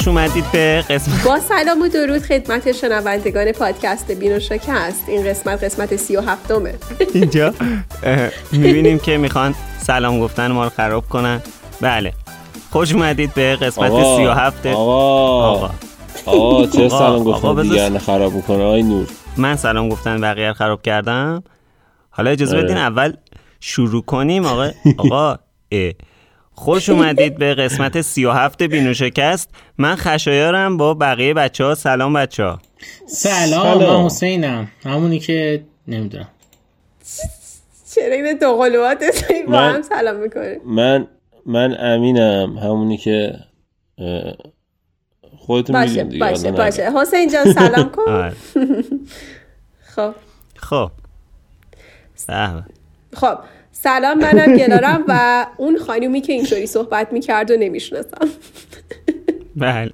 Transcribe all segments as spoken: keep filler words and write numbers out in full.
خوش اومدید به قسمت. با سلام و درود خدمت شنوندگان پادکست بینوشاکه است. این قسمت قسمت سی و هفتمه. اینجا میبینیم که میخوان سلام گفتن ما رو خراب کنن. بله خوش اومدید به قسمت سی و هفت. آقا آقا آقا چه سلام گفتن دیگران خراب میکنه. آی نور من سلام گفتن بقیه رو خراب کردم. حالا اجازه بدین اول شروع کنیم. آقا آقا خوش اومدید به قسمت سی و هفت بینوشکست. من خشایارم با بقیه بچه ها. سلام بچه ها. سلام, سلام. من حسینم همونی که نمیدونم چرا این دوقلوات اسمی با هم سلام میکنه. من من امینم همونی که خودتون میگیم دیگه. باشه باشه حسین جان سلام کن. خب خب خب سلام منم گلارم و اون خانومی که اینطوری صحبت میکرد و نمیشناسم. بله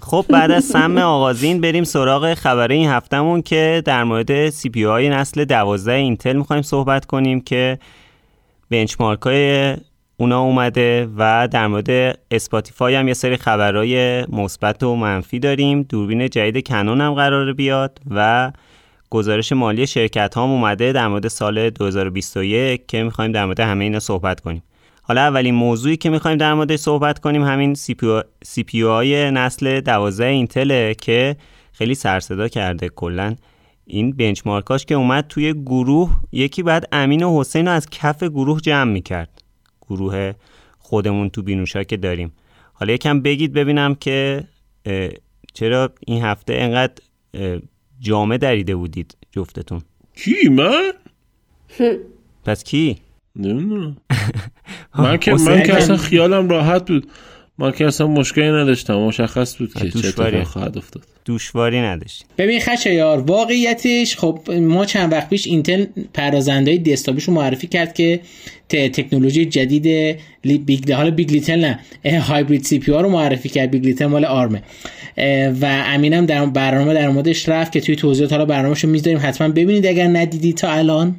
خب بعد از سم آغازین بریم سراغ خبر این هفتمون که در مورد سی پی یو های نسل دوازده اینتل میخوایم صحبت کنیم که بنچمارک های اونا اومده و در مورد اسپاتیفای هم یه سری خبرهای مثبت و منفی داریم. دوربین جدید کانن هم قراره بیاد و گزارش مالی شرکت ها هم اومده در مورد سال دو هزار و بیست و یک که میخوایم در مورد همه اینا صحبت کنیم. حالا اولین موضوعی که میخوایم در موردش صحبت کنیم همین سی پی سی پی یوهای نسل دوازده اینتل که خیلی سر صدا کرده کلا این بنچمارکاش که اومد توی گروه. یکی بعد امین و حسین رو از کف گروه جمع میکرد، گروه خودمون تو بینوشا که داریم. حالا یکم بگید ببینم که چرا این هفته اینقدر جامه دریده بودید جفتتون؟ کی من؟ پس کی؟ نمیدونم. من که من که اصلا خیالم راحت بود. من که اصلا مشکلی نداشتم. مشخص بود که چه اتفاقی خواهد افتاد. دوشواری نداشت. ببین خشایار واقعیتش خب ما چند وقت پیش اینتل پردازندهای دسکتاپشو معرفی کرد که تکنولوژی جدید بیگ حالا بیگ لیتل نه هایبرید سی پی یو رو معرفی کرد. بیگ لیتل مال آرمه و امینم در برنامه در موردش رفت که توی توضیحات حالا برنامه‌شو می‌ذاریم حتما ببینید اگر ندیدید تا الان.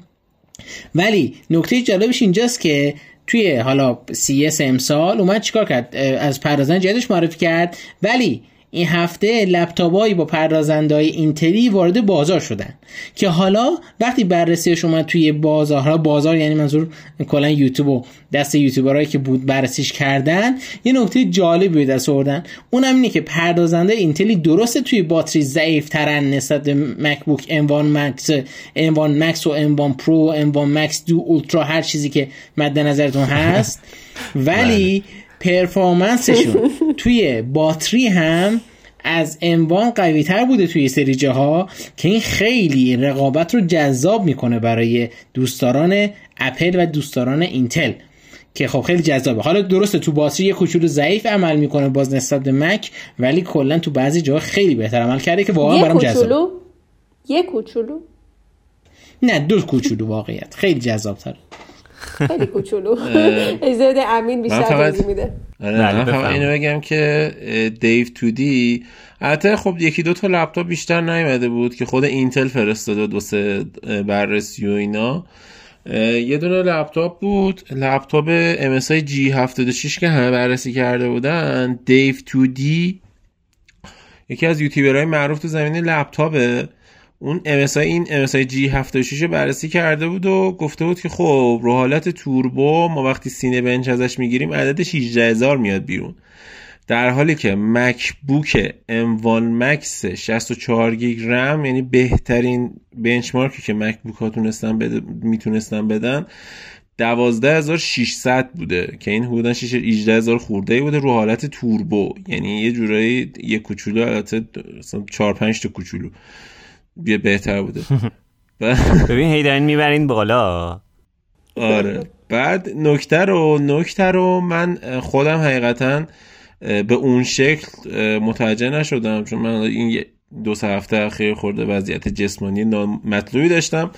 ولی نکته جالبش اینجاست که توی حالا سی اس امسال اومد چیکار کرد؟ از پردازنده جدیدش معرفی کرد ولی این هفته لپتاپ‌هایی با پردازنده‌های اینتلی وارد بازار شدن که حالا وقتی بررسیش اومد توی بازارها، بازار یعنی منظور کلا یوتیوب و دست یوتیوبرایی که بود بررسیش کردن، یه نکته جالبی به دست آوردن. اونم اینه که پردازنده اینتلی درسته توی باتری ضعیف‌ترن نسبت به مک بوک ام وان مکس، ام وان مکس و ام وان پرو و ام وان مکس دو اولترا هر چیزی که مد نظرتون هست، ولی پرفورمنسشون توی باتری هم از ام وان قوی تر بوده توی سری جاها که این خیلی رقابت رو جذاب میکنه برای دوستداران اپل و دوستداران اینتل که خب خیلی جذابه. حالا درسته تو باتری یه کوچولو ضعیف عمل میکنه باز نسبت به مک، ولی کلا تو بعضی جاها خیلی بهتر عمل کرده که واقعا برام جذابه. یه کوچولو نه دو کوچولو واقعیت خیلی جذاب تره. خیلی کوچولو. ازاد امین بیشتر توضیح میده. من فقط اینو بگم که دیو تو دی البته خب یکی دو تا لپتاپ بیشتر نیومده بود که خود اینتل فرستاده دو سه بررسی و اینا. یه دونه لپتاپ بود، لپتاپ ام اس آی جی ای هفتاد و شش که همه بررسی کرده بودن. دیو تو دی یکی از یوتیوبرهای معروف تو زمینه لپتاپه. اون ام اس آی این ام اس آی جی هفتاد و شش بررسی کرده بود و گفته بود که خب رو حالت توربو ما وقتی سینه بنچ ازش میگیریم عددش هجده هزار میاد بیرون، در حالی که مک بوک ام وان مکس شصت و چهار گیگ رم یعنی بهترین بنچمارکی که مک بوک ها تونستن بده میتونستن بدن دوازده هزار و ششصد بوده که این حدوداً هجده هزار خورده‌ای بوده رو حالت توربو، یعنی یه جورایی یه کوچولو البته مثلا چهار پنج تا کوچولو بیا بهتر بوده. ببین هیدرین میبرین بالا. آره بعد نکته رو نکته رو من خودم حقیقتا به اون شکل متوجه نشدم چون من این دو سه هفته اخیر خورده وضعیت جسمانی نامطلوبی داشتم،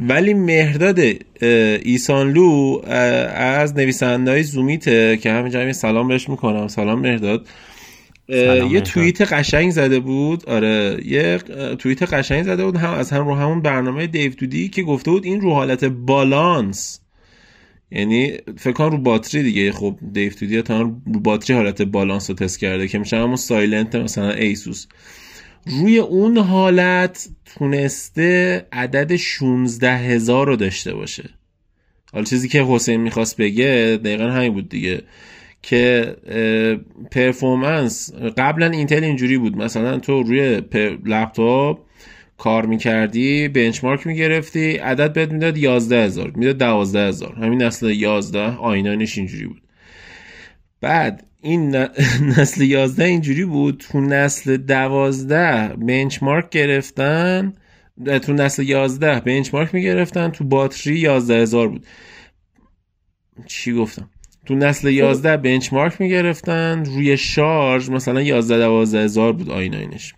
ولی مهرداد ایسانلو از نویسنده‌های زومیته که همینجا سلام بهش میکنم. سلام مهرداد. یه توییت قشنگ زده بود. آره یه توییت قشنگ زده بود هم از هم رو همون برنامه دیو تو دی که گفته بود این رو حالت بالانس یعنی فکر کنم رو باتری دیگه. خب دیو تو دی تا رو باتری حالت بالانس رو تست کرده که میشه همون سایلنت مثلا ایسوس. روی اون حالت تونسته عدد شانزده هزار رو داشته باشه. حالا چیزی که حسین میخواست بگه دقیقا همین بود دیگه، که پرفورمنس قبلا اینتل اینجوری بود، مثلا تو روی لپتاپ کار میکردی بنچمارک میگرفتی عدد بهت میداد یازده هزار، میداد دوازده هزار، همین نسل یازده آینانش اینجوری بود. بعد این نسل یازده اینجوری بود، تو نسل دوازده بنچمارک گرفتن، تو نسل یازده بنچمارک میگرفتن، تو باتری یازده هزار بود. چی گفتم؟ تو نسل یازده بنچمارک میگرفتن، روی شارژ مثلا یازده دوازده هزار بود آینانش،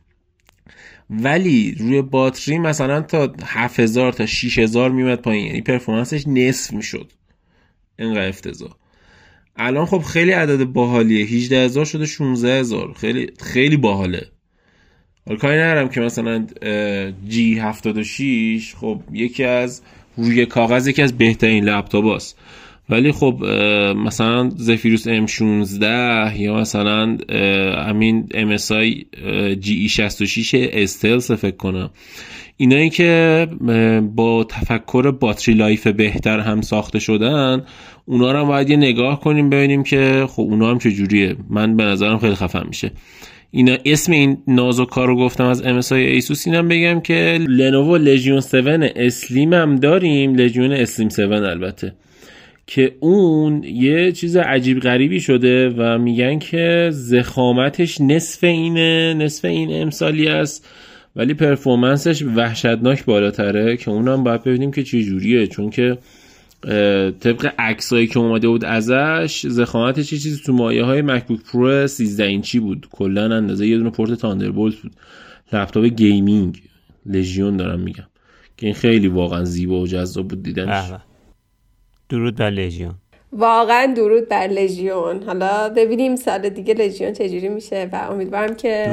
ولی روی باتری مثلا تا هفت هزار تا شش هزار میمد پایین، یعنی پرفورمنسش نصف میشد. اینقدر افتضاح. الان خب خیلی عدد باحالیه، هجده هزار شده شانزده هزار، خیلی خیلی باحاله. حالا کاری ندارم که مثلا جی هفتاد و شش خب یکی از روی کاغذ یکی از بهترین لپتاپاست، ولی خب مثلا زفیروس ام شانزده یا مثلا همین ام اس آی جی ای شصت و شش استلث فکر کنم، اینایی که با تفکر باتری لایف بهتر هم ساخته شدن، اونا رو هم باید یه نگاه کنیم ببینیم که خب اونا هم چجوریه. من به نظرم خیلی خفن میشه. اینا اسم این نازوکار رو گفتم از ام اس آی ایسوس. اینم بگم که لنوو لژیون هفت اسلیم هم داریم، لژیون اسلیم هفت البته، که اون یه چیز عجیب غریبی شده و میگن که ضخامتش نصف اینه، نصف این امسالی است، ولی پرفورمنسش وحشتناک بالاتره، که اونم باید ببینیم که چه جوریه، چون که طبق عکسایی که اومده بود ازش ضخامتش یه چیزی تو مایه‌های مک بوک پرو سیزده اینچی بود، کلا اندازه یه دونه پورت تاندربولت بود. لپتاپ گیمینگ لژیون دارم میگم که این خیلی واقعا زیبا و جذاب بود دیدنش. درود بر لژیون، واقعا درود بر لژیون. حالا ببینیم سال دیگه لژیون چجوری میشه و امیدوارم که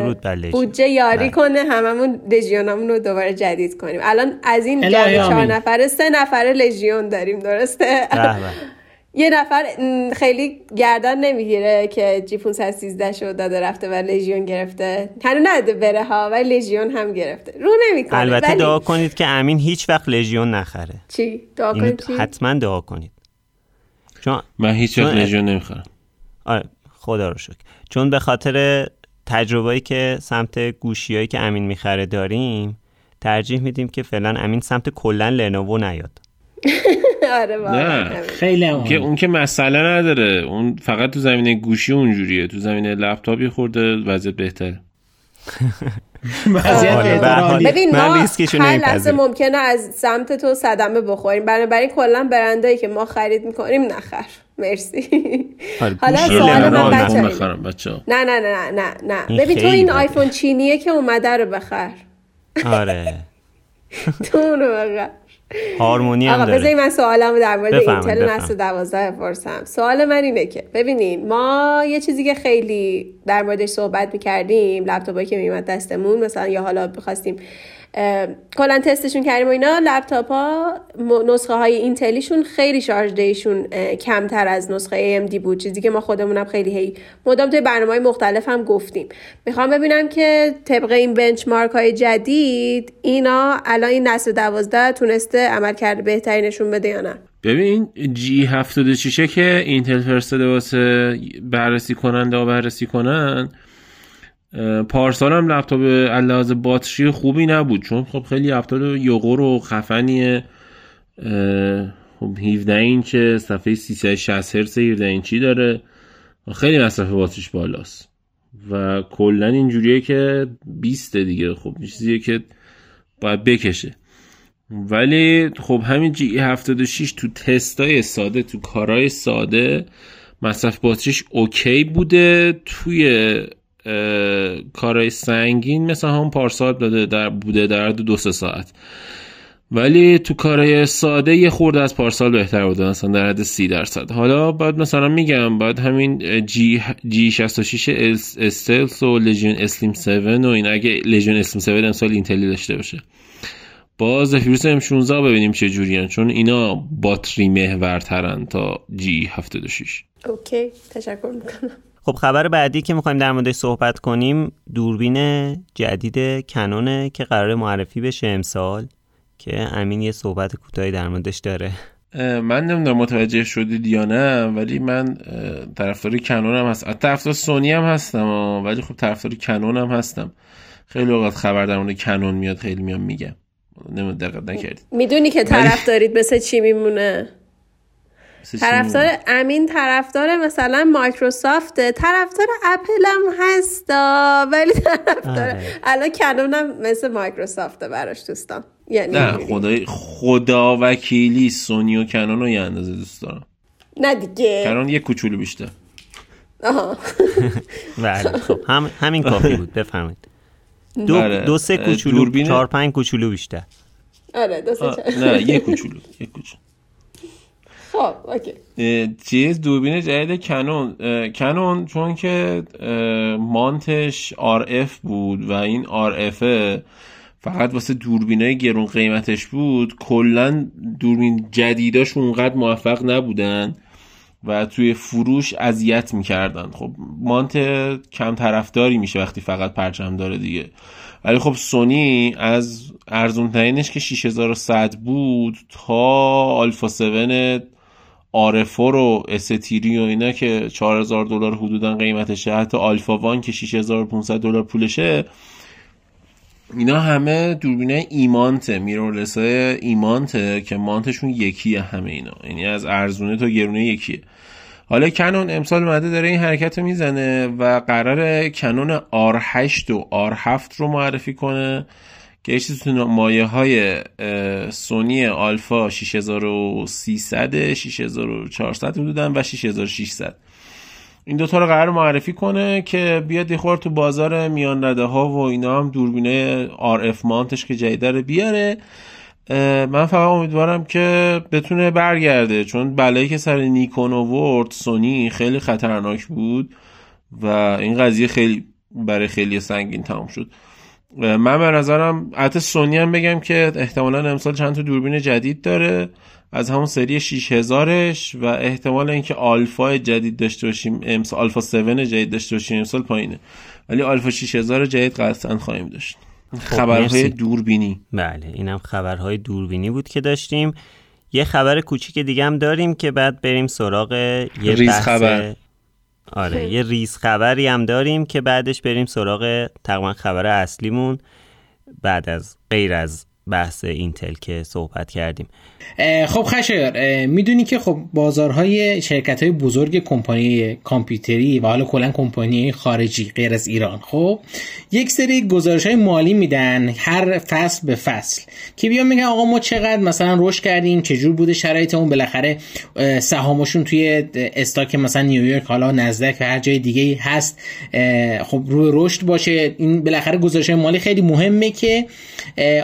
بودجه یاری کنه هممون لژیونامون رو دوباره جدید کنیم. الان از این جمع چهار نفره سه نفره لژیون داریم، درسته؟ یه نفر خیلی گردن نمیگیره که جی پانصد و سیزده شو داده رفته و لژیون گرفته، هنو نده بره ها، ولی لژیون هم گرفته، رو نمیکنه. البته ولی... دعا کنید که امین هیچ وقت لژیون نخره. چی؟ دعا کنید چی؟ حتما دعا کنید. چون... من هیچ وقت چون... لژیون نمیخرم. آره خدا رو شکر، چون به خاطر تجربه‌ای که سمت گوشیایی که امین میخره داریم، ترجیح میدیم که فعلا امین سمت کلا لنوو نیاد. آره واقعا خیلی اون که اون که مسئله نداره، اون فقط تو زمینه گوشی اونجوریه، تو زمینه لپتاپی خورده وضعیت بهتره. ببین ما هر لحظه ممکنه از سمت تو صدمه بخوریم، بنابراین کلا برندایی که ما خرید میکنیم نخر. مرسی. حالا سوال من بچه‌ها، نه نه نه نه نه ببین تو این آیفون چینیه که اومده رو بخر. آره تو رو بخر، هارمونی هم داره. آقا من سوالمو در مورد اینتل نسل دوازده بپرسم. سوال من اینه که ببینین ما یه چیزی که خیلی در موردش صحبت می‌کردیم، لپتاپی که میومد دستمون مثلا، یا حالا بخواستیم کلا تستشون کردیم و اینا، لپتاپ‌ها نسخه های اینتلیشون خیلی شارژ دهیشون کمتر از نسخه ای ام دی بود، چیزی که ما خودمون هم خیلی هی مدام توی برنامه‌های مختلف هم گفتیم. میخوام ببینم که طبق این بنچمارک های جدید اینا الان این نسل دوازده تونسته عملکرد بهتری نشون بده یا نه. ببین جی هفتاد و شش که اینتل فرستاده واسه بررسی کننده و بررسی کنن، پارسال هم لپتاپ علاوه باتری خوبی نبود، چون خب خیلی لپتاپ یوغور و خفنیه، خب هفده اینچه، صفحه سیصد و شصت هرتز، هفده اینچی داره، خیلی مصرف باتریش بالاست و کلا اینجوریه که بیست دیگه، خب چیزیه که باید بکشه. ولی خب همین جی هفتاد و شش تو تستای ساده، تو کارهای ساده مصرف باتریش اوکی بوده، توی کارای سنگین مثلا هم پارسال داده در بوده در دو, دو سه ساعت، ولی تو کارای ساده یه خورده از پارسال بهتر بوده، مثلا در حد سی درصد. حالا بعد مثلا میگم بعد همین جی جی شصت و شش استلث و لژیون اسلیم هفت و این، اگه لژیون اسلیم هفت امسال اینتلی داشته باشه باز زفیروس ام شانزده ببینیم چه جورین، چون اینا باتری محورترن تا جی هفتاد و شش. اوکی، تشکر میکنم. خب خبر بعدی که میخوایم در موردش صحبت کنیم دوربین جدید کانن که قراره معرفی بشه امسال، که امین یه صحبت کوتاهی در موردش داره. من نمیدونم متوجه شدید یا نه، ولی من طرفدار کانن هم هستم، طرفدار سونی هم هستم، ولی خب طرفدار کانن هم هستم. خیلی وقت خبر در مورد کانن میاد، خیلی میام میگم، نمیدونم دقت نکردید. میدونی که طرفدارید مثل چی میمونه؟ طرفدار امین طرفدار مثلا مایکروسافت، طرفدار اپل هم هستا، ولی طرفدار الان کانن هم مثل مایکروسافت براش دوستان. یعنی نه خدای خدا وکیلی سونی و کانن رو یه اندازه دوست دارم. نه دیگه کانن یه کوچولو بیشتر. آها بله خب هم همین کافی بود. بفهمید دو دو سه کوچولو، چهار پنج کوچولو بیشتر. آره دو سه چهار نه یه کوچولو یه کوچولو. خب اوکی. چیز دوربین جدید کانن کانن چون که مانتش آر اف بود و این آر اف فقط واسه دوربینای گرون قیمتش بود، کلا دوربین جدیداش اونقدر موفق نبودن و توی فروش اذیت میکردن. خب مانت کم طرفداری میشه وقتی فقط پرچم داره دیگه. ولی خب سونی از ارزون ترینش که شش هزار و صد بود تا آلفا هفت آر اف و استیری و اینا که چهار هزار دلار حدودا قیمتشه، حتی آلفا وان که شش هزار و پانصد دلار پولشه، اینا همه دوربینای ایمانته، میرورلسای ایمانته که مانتشون یکیه همه اینا، یعنی از ارزونه تا گرونه یکیه. حالا کانن امسال اومده داره این حرکت رو میزنه و قراره کانن آر هشت و آر هفت رو معرفی کنه که یه چیزی تو مایه های سونی آلفا شش هزار و سیصد، شش هزار و چهارصد دادن و شش هزار و ششصد. این دوتا رو قرار معرفی کنه که بیاد یه خورده تو بازار میان رده ها و اینا هم دوربینه آر اف مانتش که جدیده رو بیاره. من فقط امیدوارم که بتونه برگرده، چون بلایی که سر نیکون آورد سونی خیلی خطرناک بود و این قضیه خیلی برای خیلی سنگین تمام شد. من به نظرم حتی سونی هم بگم که احتمالا امسال چند تا دوربین جدید داره از همون سری شش هزارش و احتمال اینکه آلفا جدید داشته باشیم امسال، آلفا هفت جدید داشته باشیم امسال پایینه، ولی آلفا شش هزار جدید قطعا خواهیم داشت. خبرهای دوربینی. بله اینم خبرهای دوربینی بود که داشتیم. یه خبر کوچیک دیگه هم داریم که بعد بریم سراغ یه ریز بحث خبر. آره یه ریز خبری هم داریم که بعدش بریم سراغ تقریبا خبر اصلیمون بعد از غیر از بحث اینتل که صحبت کردیم. خب خشایار میدونی که خب بازارهای شرکت‌های بزرگ کمپانی کامپیوتری و حالا کلا کمپانی خارجی غیر از ایران خب یک سری گزارش‌های مالی میدن هر فصل به فصل که بیان میگن آقا ما چقدر مثلا رشد کردیم، چجور بوده شرایطمون، بالاخره سهامشون توی استاک مثلا نیویورک حالا نزدک و هر جای دیگه هست خب روی رشد باشه. این بالاخره گزارش‌های مالی خیلی مهمه که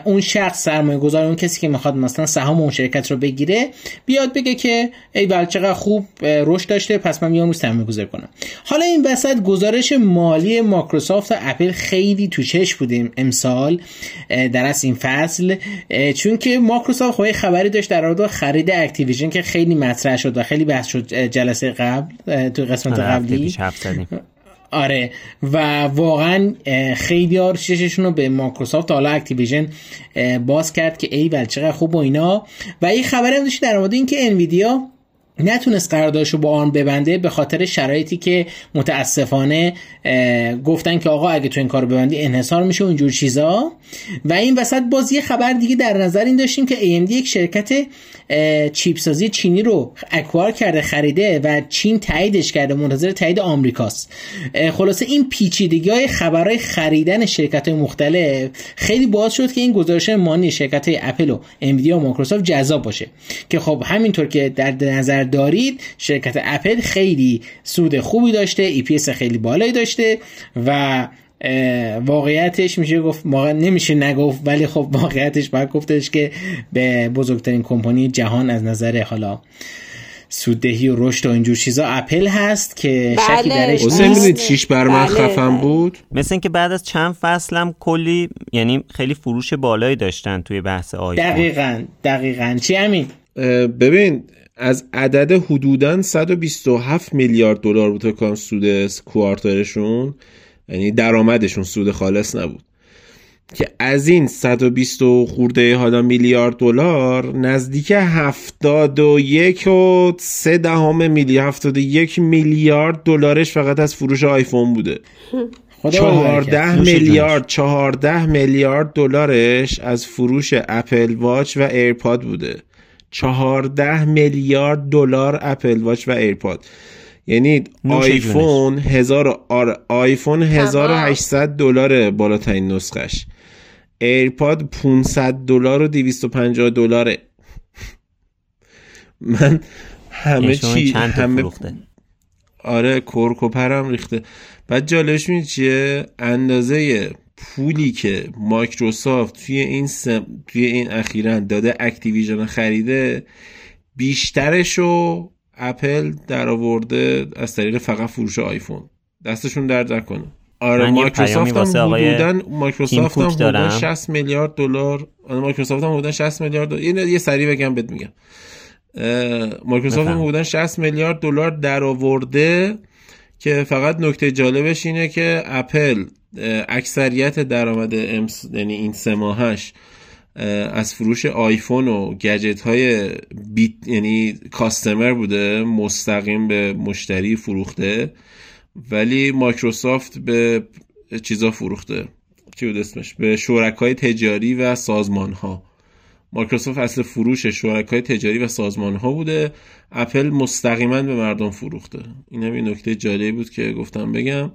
اون شخص سرمایه گذار، اون کسی که میخواد مثلا سهام اون شرکت رو بگیره، بیاد بگه که ای بابا چقدر خوب رشد داشته، پس من میام روش سرمایه گذاری کنم. حالا این وسط گزارش مالی مایکروسافت و اپل خیلی تو چش بودیم امسال در از این فصل، چون که مایکروسافت خب خبری داشت در مورد خرید اکتیویژن که خیلی مطرح شد و خیلی بحث شد جلسه قبل تو قسمت قبلی. آره و واقعا خیلی ها چششون رو به مایکروسافت، حالا اکتیویژن باز کرد که ای ول چقدر خوب و اینا. و این خبر هم داشت در مورد این که انویدیا نتونست قراردادشو با آرم ببنده به خاطر شرایطی که متاسفانه گفتن که آقا اگه تو این کارو ببندی انحصار میشه اونجور چیزا. و این وسط باز یه خبر دیگه در نظر این داشتیم که ای ام دی یک شرکت چیپسازی چینی رو اکوار کرده، خریده و چین تاییدش کرده، منتظر تایید آمریکاست. خلاصه این پیچیدگی‌های خبرهای خریدن شرکت‌های مختلف خیلی باعث شد که این گزارش مالی شرکت‌های اپل و انویدیا و مایکروسافت جذاب باشه که خب همینطور که در نظر دارید شرکت اپل خیلی سود خوبی داشته، ای پی اس خیلی بالایی داشته و واقعیتش میشه گفت، واقعا نمیشه نگفت، ولی خب واقعیتش باید گفتش که به بزرگترین کمپانی جهان از نظر حالا سوددهی و رشد و اینجور چیزا اپل هست که بله شکی درش نیست. می‌بینید چیش بر من بله خفن بود. مثل اینکه بعد از چند فصلم کلی یعنی خیلی فروش بالایی داشتن توی بحث آیفون. دقیقاً دقیقاً چی همین؟ ببین از عدد حدوداً صد و بیست و هفت میلیارد دلار بود کام سود کوارترشون، یعنی درآمدشون سود خالص نبود. که از این صد و بیست و خورده حالا میلیارد دلار نزدیک هفتاد و یک و سه دهم میلیارد هفتاد و یک میلیارد دلارش فقط از فروش آیفون بوده. چهارده میلیارد چهارده میلیارد دلارش از فروش اپل واچ و ایرپاد بوده. چهارده میلیارد دلار اپل واچ و ایرپاد. یعنی آیفون هزار آر آیفون هزار و هشتصد دلار بالاترین نسخش، ایرپاد پانصد دلار و دویست و پنجاه دلار. من همه چی همه آره کرک و پرم ریخته. بعد جالبش می‌بینی چیه؟ اندازه پولی که مایکروسافت توی این سم... توی این اخیراً داده اکتیویژن خریده، بیشترشو اپل در آورده از طریق فقط فروش آیفون. دستشون درد نکنه. آره مایکروسافت هم بودن مایکروسافت هم بودن شصت میلیارد دلار آره مایکروسافت هم بودن شصت میلیارد دلار. یه یه سری بگم بهت میگم. مایکروسافت هم بودن شصت میلیارد دلار در آورده که فقط نکته جالبش اینه که اپل اکثریت درآمد امس یعنی این سه ماهش از فروش آیفون و گجت های بیت یعنی کاستمر بوده، مستقیم به مشتری فروخته، ولی مایکروسافت به چیزا فروخته چی بود اسمش، به شرکای تجاری و سازمان ها. مایکروسافت اصل فروش شرکای تجاری و سازمان ها بوده، اپل مستقیما به مردم فروخته. این هم یه نکته جالبی بود که گفتم بگم.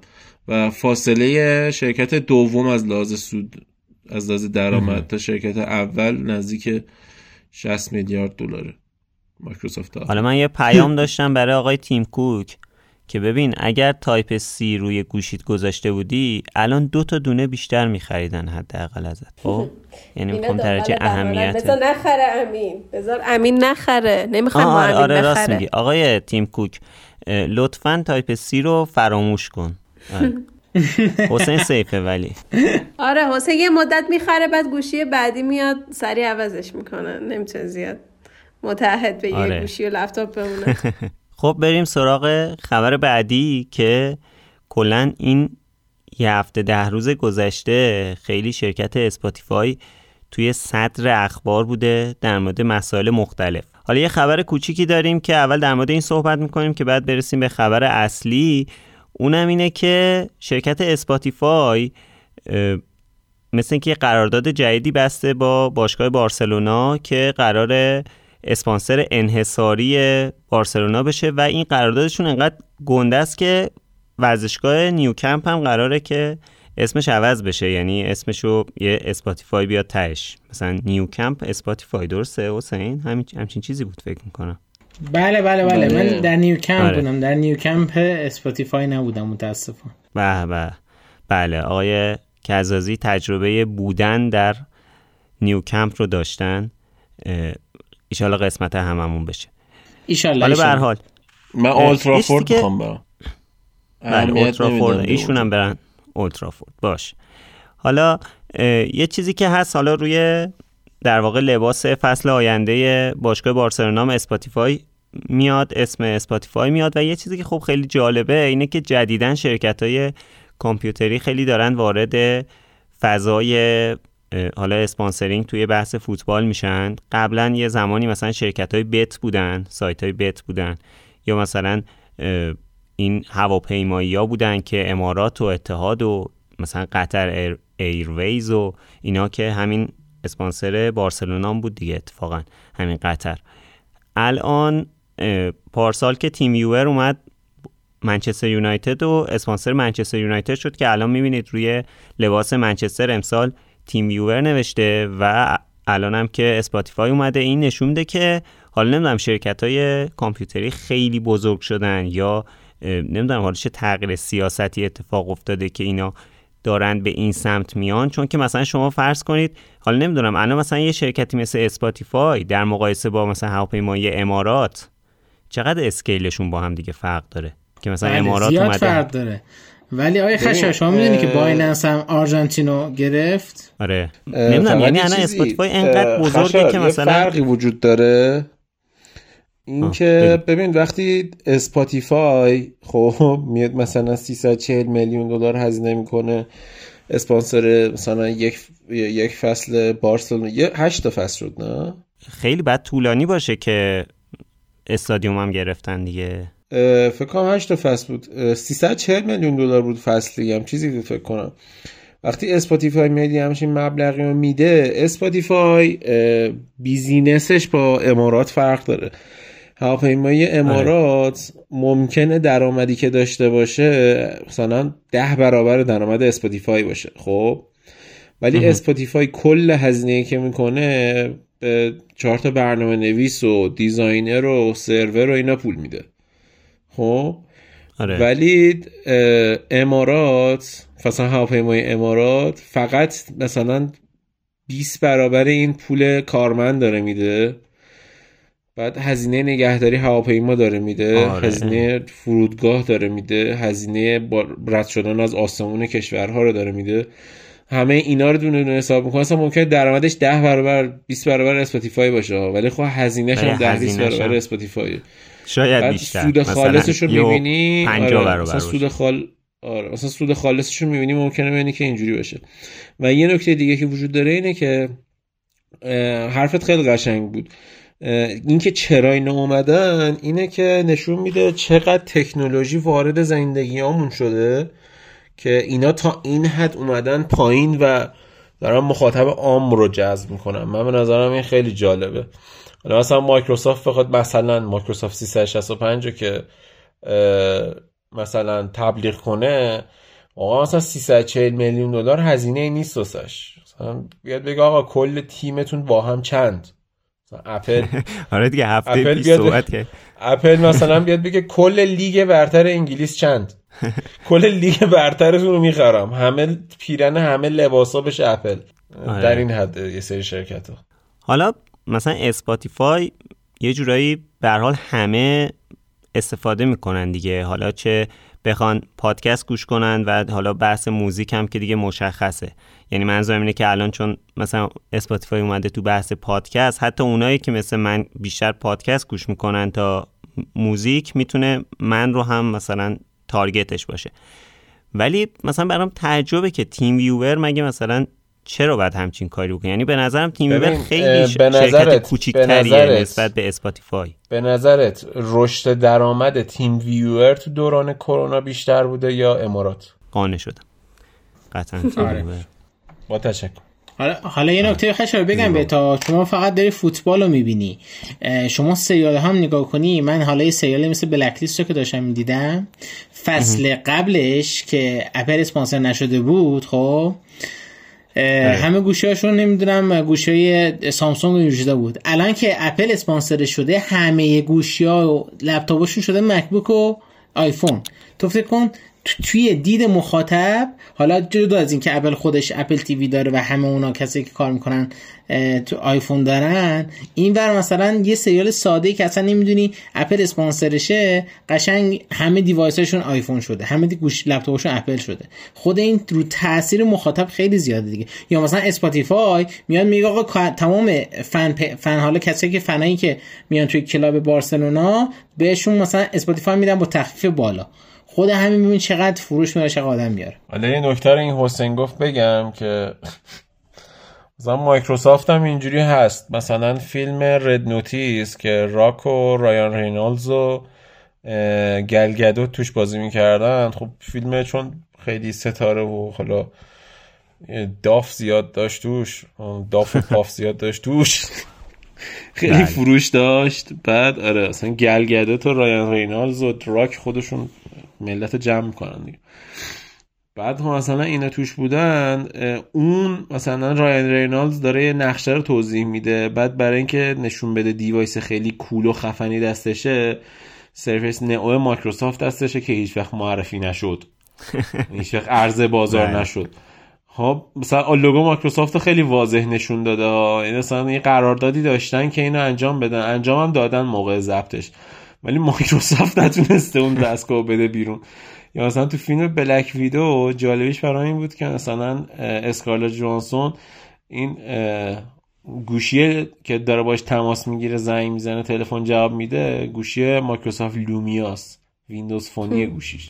و فاصله شرکت دوم از لحاظ سود از لحاظ درآمد تا شرکت اول نزدیک شصت میلیارد دلاره مایکروسافت. حالا من یه پیام داشتم برای آقای تیم کوک که ببین اگر تایپ سی روی گوشیت گذاشته بودی الان دو تا دونه بیشتر می‌خریدن حداقل ازت. خب یعنی میگم درجه اهمیت بذار نخره امین بذار امین نخره نمیخوام امین نخره. آره راست میگی آقای تیم کوک، لطفاً تایپ سی رو فراموش کن. حسین سیفه ولی آره حسین یه مدت میخره بعد گوشی بعدی میاد سریع عوضش میکنه، نمیتونه زیاد متعهد به آره. یه گوشی و لپتاپ بمونه. خب بریم سراغ خبر بعدی که کلن این یه هفته ده روز گذشته خیلی شرکت اسپاتیفای توی صدر اخبار بوده در مورد مسائل مختلف. حالا یه خبر کوچیکی داریم که اول در مورد این صحبت میکنیم که بعد برسیم به خبر اصلی. اونم اینه که شرکت اسپاتیفای مثل اینکه قرارداد جدیدی بسته با باشگاه بارسلونا که قراره اسپانسر انحصاری بارسلونا بشه و این قراردادشون انقدر گنده است که ورزشگاه نیوکمپ هم قراره که اسمش عوض بشه، یعنی اسمشو یه اسپاتیفای بیاد تهش، مثلا نیوکمپ اسپاتیفای. درسته حسین؟ همین همچین چیزی بود فکر می‌کنم. بله بله بله, بله. من در نیوکمپ آره. بودم، در نیوکمپ اسپاتیفای نبودم متاسفم. به به بله آقای کزازی تجربه بودن در نیوکمپ رو داشتن. ایشالا قسمت هممون بشه ایشالا. حالا به هر حال من اولترافورد میخوام برم. بله اولترافورد ایشونم برن اولترافورد باش. حالا یه چیزی که هست حالا روی در واقع لباس فصل آینده باشگاه بارسلونا اسپاتیفای میاد، اسم اسپاتیفای میاد. و یه چیزی که خب خیلی جالبه اینه که جدیدن شرکت‌های کامپیوتری خیلی دارن وارد فضای حالا اسپانسرینگ توی بحث فوتبال میشن. قبلا یه زمانی مثلا شرکت‌های بت بودن، سایت‌های بت بودن، یا مثلا این هواپیمایی‌ها بودن که امارات و اتحاد و مثلا قطر ایرویز و اینا که همین اسپانسر بارسلونا بود دیگه، اتفاقا همین قطر. الان پارسال که تیم ویور اومد منچستر یونایتد و اسپانسر منچستر یونایتد شد که الان میبینید روی لباس منچستر امسال تیم ویور نوشته و الان هم که اسپاتیفای اومده. این نشون میده که حالا نمیدونم شرکت‌های کامپیوتری خیلی بزرگ شدن یا نمیدونم حالا چه تغییر سیاستی اتفاق افتاده که اینا دارن به این سمت میان. چون که مثلا شما فرض کنید حالا نمیدونم الان مثلا یه شرکتی مثل اسپاتیفای در مقایسه با مثلا هواپیمایی امارات چقدر اسکیلشون با هم دیگه فرق داره که مثلا امارات اومده فرق داره. ولی آقای خشاش ها میدونی که بایننس هم آرژانتینو گرفت. آره نمیدونم، یعنی الان اسپاتیفای انقدر بزرگه که مثلا فرقی وجود داره. این که ببین وقتی اسپاتیفای خب میاد مثلا سیصد و چهل میلیون دلار هزینه میکنه اسپانسر مثلا یک یک فصل بارسلونا، هشت تا فصل شد نه خیلی بعد طولانی باشه که استادیوم هم گرفتن دیگه، فکر کنم هشت تا فصل بود، سیصد و چهل میلیون دلار بود فصلی هم چیزی بود فکر کنم. وقتی اسپاتیفای میاد همچین مبلغی رو میده، اسپاتیفای بیزینسش با امارات فرق داره. هواپیمای امارات ممکنه درآمدی که داشته باشه مثلا ده برابر درآمد اسپاتیفای باشه خب، ولی اسپاتیفای کل هزینه که میکنه به چهار تا برنامه نویس و دیزاینر و سرور رو اینا پول میده خب. آره. ولی امارات مثلا هواپیمای امارات فقط مثلا بیست برابر این پول کارمند داره میده، بعد هزینه نگهداری هواپیما داره میده. آره. هزینه فرودگاه داره میده، هزینه رد شدن از آسمون کشورها رو داره میده، همه اینا رو دونه دونه حساب میکنه. اصلا ممکنه درآمدش ده برابر بیست برابر اسپاتیفای باشه ولی خب هزینه‌ش هم ده بیست برابر اسپاتیفای، شاید بیشتر. سود خالصش رو میبینی پنجاه برابر. آره. سود خال آره اصلا سود خالصش رو میبینی ممکنه ببینی که اینجوری باشه. و یه نکته دیگه که وجود داره اینه که حرفت خیلی قشنگ بود، این که چرا اینا اومدن اینه که نشون میده چقدر تکنولوژی وارد زندگیامون شده که اینا تا این حد اومدن پایین و دارن مخاطب عام رو جذب میکنن. من به نظرم این خیلی جالبه. حالا مثلا مایکروسافت بخواد مثلا مایکروسافت سیصد و شصت و پنج رو که مثلا تبلیغ کنه، آقا مثلا سیصد و چهل میلیون دلار هزینه نیست واسش، مثلا بیاد بگه آقا کل تیمتون با هم چند، اپل آره دیگه هفته پیش صحبت کرد اپل مثلا بیاد بگه کل لیگ برتر انگلیس چند، کل لیگ برترتون رو میخرم، همه پیرن همه لباسا بشه اپل. در این حد یه سری شرکت ها. حالا مثلا اسپاتیفای یه جورایی به هر حال همه استفاده میکنن دیگه، حالا چه بخوان پادکست گوش کنن و حالا بحث موزیک هم که دیگه مشخصه. یعنی منظورم اینه که الان چون مثلا اسپاتیفای اومده تو بحث پادکست، حتی اونایی که مثل من بیشتر پادکست گوش میکنن تا موزیک، میتونه من رو هم مثلا تارگتش باشه. ولی مثلا برام تعجبه که تیم ویور مگه مثلا چرا باید همچین کاری بکنه؟ یعنی به نظرم تیم ویور خیلی شرکت کوچیک‌تریه نسبت به اسپاتیفای. به نظرت رشد درآمد تیم ویور تو دوران کرونا بیشتر بوده یا امارات؟ قانع شدم قطعاً تیم ویور. با تشکر. حالا حالا یه نکته خشم بگم به تا شما فقط داری فوتبال رو میبینی، شما سریال هم نگاه کنی. من حالا یه سریال مثل بلک لیست رو که داشتم میدیدم، فصل قبلش که اپل اسپانسر نشده بود خب همه گوشی‌هاشون نمیدونم گوشی سامسونگ یوجدا بود، الان که اپل اسپانسر شده همه گوشی‌ها و لپتاپ‌هاشون شده مک بوک و آیفون. تو فکر کن توی دید مخاطب، حالا جدا از این که اپل خودش اپل تیوی داره و همه اونا کسی که کار میکنن تو آیفون دارن، این ور مثلا یه سریال ساده‌ای که اصلا نمیدونی اپل اسپانسرشه، قشنگ همه دیوایساشون آیفون شده، همه گوش لپتاپشون اپل شده. خود این رو تاثیر مخاطب خیلی زیاده دیگه. یا مثلا اسپاتیفای میاد میگه آقا تمام فن فن حالا کسایی که فنایی که میان توی کلاب بارسلونا بهشون مثلا اسپاتیفای میدن با تخفیف بالا، خود همین ببین چقدر فروش میاره چقدر آدم میاره. حالا این نکته رو این حسین گفت بگم که مثلا مایکروسافت هم اینجوری هست، مثلا فیلم رد نوتیس که راک و رایان رینولدز و گلگادو توش بازی میکردن، خب فیلمه چون خیلی ستاره و حالا داف زیاد داشت توش، داف و پاف زیاد داشت توش خیلی بلد. فروش داشت. بعد آره مثلا گلگادو تو رایان رینولدز و راک خودشون ملت جمع میکنن دیگه. بعد هم مثلا اینا توش بودن، اون مثلا رایان رینالز داره یه نقشه رو توضیح میده، بعد برای اینکه نشون بده دیوایس خیلی کول و خفنی دستشه، سرفیس نئو مایکروسافت دستشه که هیچ وقت معرفی نشد هیچ وقت عرضه بازار نشد. خب مثلا لوگو مایکروسافت خیلی واضح نشون داده، این مثلا یه قراردادی داشتن که اینو انجام بدن، انجام هم دادن موقع ضبطش. ولی مایکروسافت نتونسته اون دستگاه بده بیرون. یا مثلا تو فیلم بلک ویدو جالبیش برای این بود که مثلا اسکارلت جانسون این گوشی که داره باش تماس میگیره، زنگ میزنه، تلفن جواب میده، گوشی مایکروسافت لومیاس، ویندوز فونی گوشیش.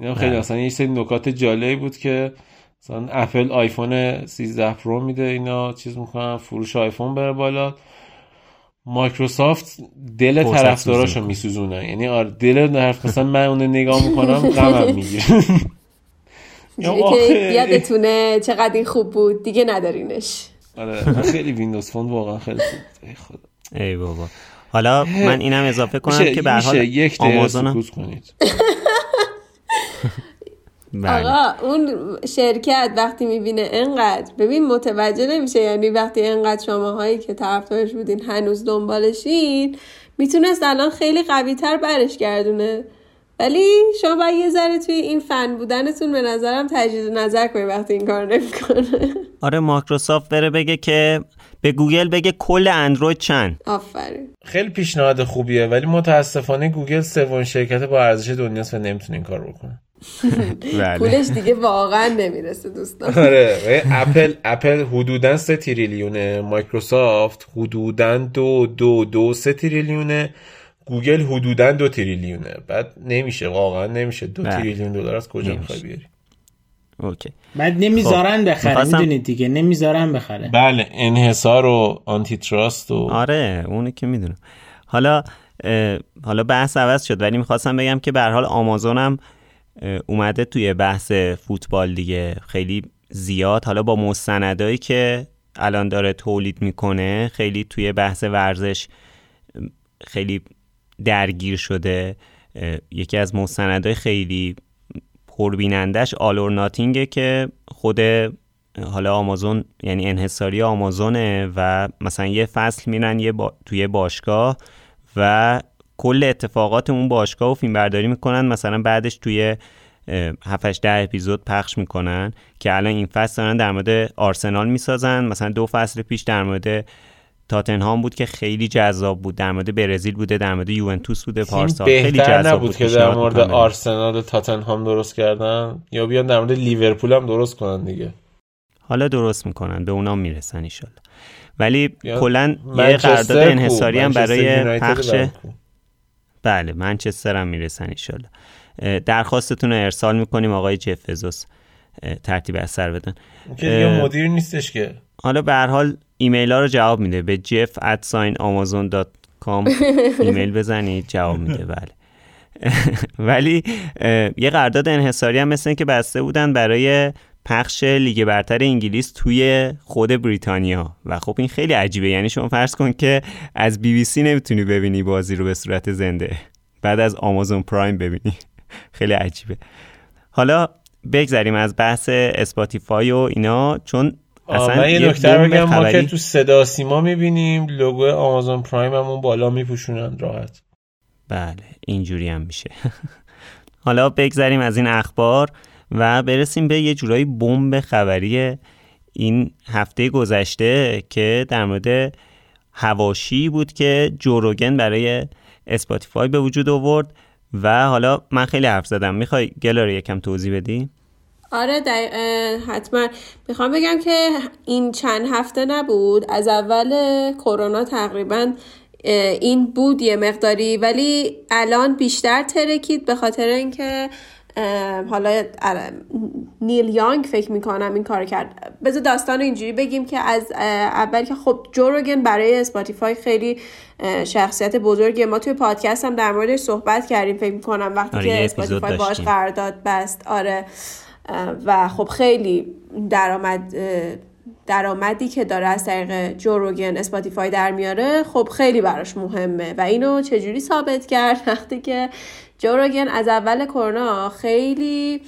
اینا خیلی مثلا یه سری نکات جالبی بود که مثلا اپل آیفون سیزده پرو میده، اینا چیز میکنن فروش آیفون بره بالا، مایکروسافت دل طرفداراشو میسوزونه. یعنی آره دل حرف، مثلا من اون نگاه میکنم غمم میگیره. یادتونه چقدر این خوب بود دیگه، ندارینش. آره خیلی ویندوز فون واقعا خیلی خوب بود. ای خدا ای بابا. حالا من اینم اضافه کنم که به هر حال آمازون کنید. بله. آقا اون شرکت وقتی میبینه انقدر، ببین متوجه نمیشه، یعنی وقتی انقدر شماهایی که طرفدارش بودین هنوز دنبالشین، میتونست الان خیلی قوی تر برش گردونه، ولی شما باید یه ذره توی این فن بودنتون به نظرم تجدید نظر کنید وقتی این کار نمیکنه. آره مایکروسافت بره بگه که به گوگل بگه کل اندروید چند. آفرین خیلی پیشنهاد خوبیه، ولی متاسفانه گوگل سومین شرکت با ارزش دنیاست و نمیتونه این کارو بکنه. پولش دیگه واقعا نمیرسه دوستان. آره اپل اپل حدوداً سه تریلیونه، مایکروسافت حدوداً دو دو دو سه تریلیونه، گوگل حدوداً دو تریلیونه. بعد نمیشه، واقعا نمیشه. دو تریلیون دلار از کجا میخوای بیاری؟ اوکی. بعد نمیذارن بخره، میدونید دیگه، نمیذارن بخره. بله انحصار و آنتی تراست و آره اونی که میدونم. حالا حالا بحث عوض شد، ولی میخواستم بگم که به هر حال آمازون هم اومده توی بحث فوتبال دیگه خیلی زیاد، حالا با مستندایی که الان داره تولید میکنه خیلی توی بحث ورزش خیلی درگیر شده. یکی از مستندای خیلی پربینندش آل اور ناتینگه که خود حالا آمازون، یعنی انحصاری آمازونه، و مثلا یه فصل میرن یه با... توی باشگاه و کل اتفاقات اون باشگاه و فیلم برداری میکنن، مثلا بعدش توی هفت هشت اپیزود پخش میکنن. که الان این فصل دارن در مورد آرسنال میسازن، مثلا دو فصل پیش در مورد تاتنهام بود که خیلی جذاب بود، در مورد برزیل بوده، در مورد یوونتوس بوده پارسال، خیلی جذاب بود که در مورد آرسنال و تاتنهام درست کردن، یا بیان در مورد لیورپول هم درست کنن دیگه. حالا درست میکنن، به اونام میرسن ان شاء الله. ولی کلا یه قرارداد انحصاری هم برای پخش بله منچستر هم میرسن ان شاء الله. درخواستتون رو ارسال میکنیم آقای جف بزوس ترتیب اثر بدن که دیگه مدیر نیستش که. حالا به هر حال ایمیل ها رو جواب میده، به جف ات آمازون دات کام ایمیل بزنید جواب میده. بله ولی یه قرارداد انحصاری هم مثل که بسته بودن برای پخش لیگ برتر انگلیس توی خود بریتانیا، و خب این خیلی عجیبه. یعنی شما فرض کن که از بی بی سی نمیتونی ببینی بازی رو به صورت زنده، بعد از آمازون پرایم ببینی. خیلی عجیبه. حالا بگذریم از بحث اسپاتیفای و اینا، چون اصلا من یه نکته بگم، ما که تو صدا سیما میبینیم لوگو آمازون پرایم همون بالا میپوشونن راحت. بله اینجوری هم میشه. حالا بگذریم از این اخبار و برسیم به یه جورایی بمب خبری این هفته گذشته که در مورد حواشی بود که جو روگن برای اسپاتیفای به وجود آورد. و حالا من خیلی حرف زدم، میخوای گلاری یکم توضیح بدی؟ آره حتما. میخوام بگم که این چند هفته نبود، از اول کرونا تقریباً این بود یه مقداری، ولی الان بیشتر ترکید به خاطر اینکه حالا نیل یانگ فکر میکنم این کار کرد. بذار داستان اینجوری بگیم که از اول که خب جو روگن برای اسپاتیفای خیلی شخصیت بزرگه، ما توی پادکست هم در موردش صحبت کردیم فکر میکنم وقتی آره که اسپاتیفای باهاش قرارداد بست. آره و خب خیلی درآمد درآمدی که داره از طریق جو روگن اسپاتیفای در میاره خب خیلی براش مهمه. و اینو چجوری ثابت کرد؟ وقتی که جو روگن از اول کرونا خیلی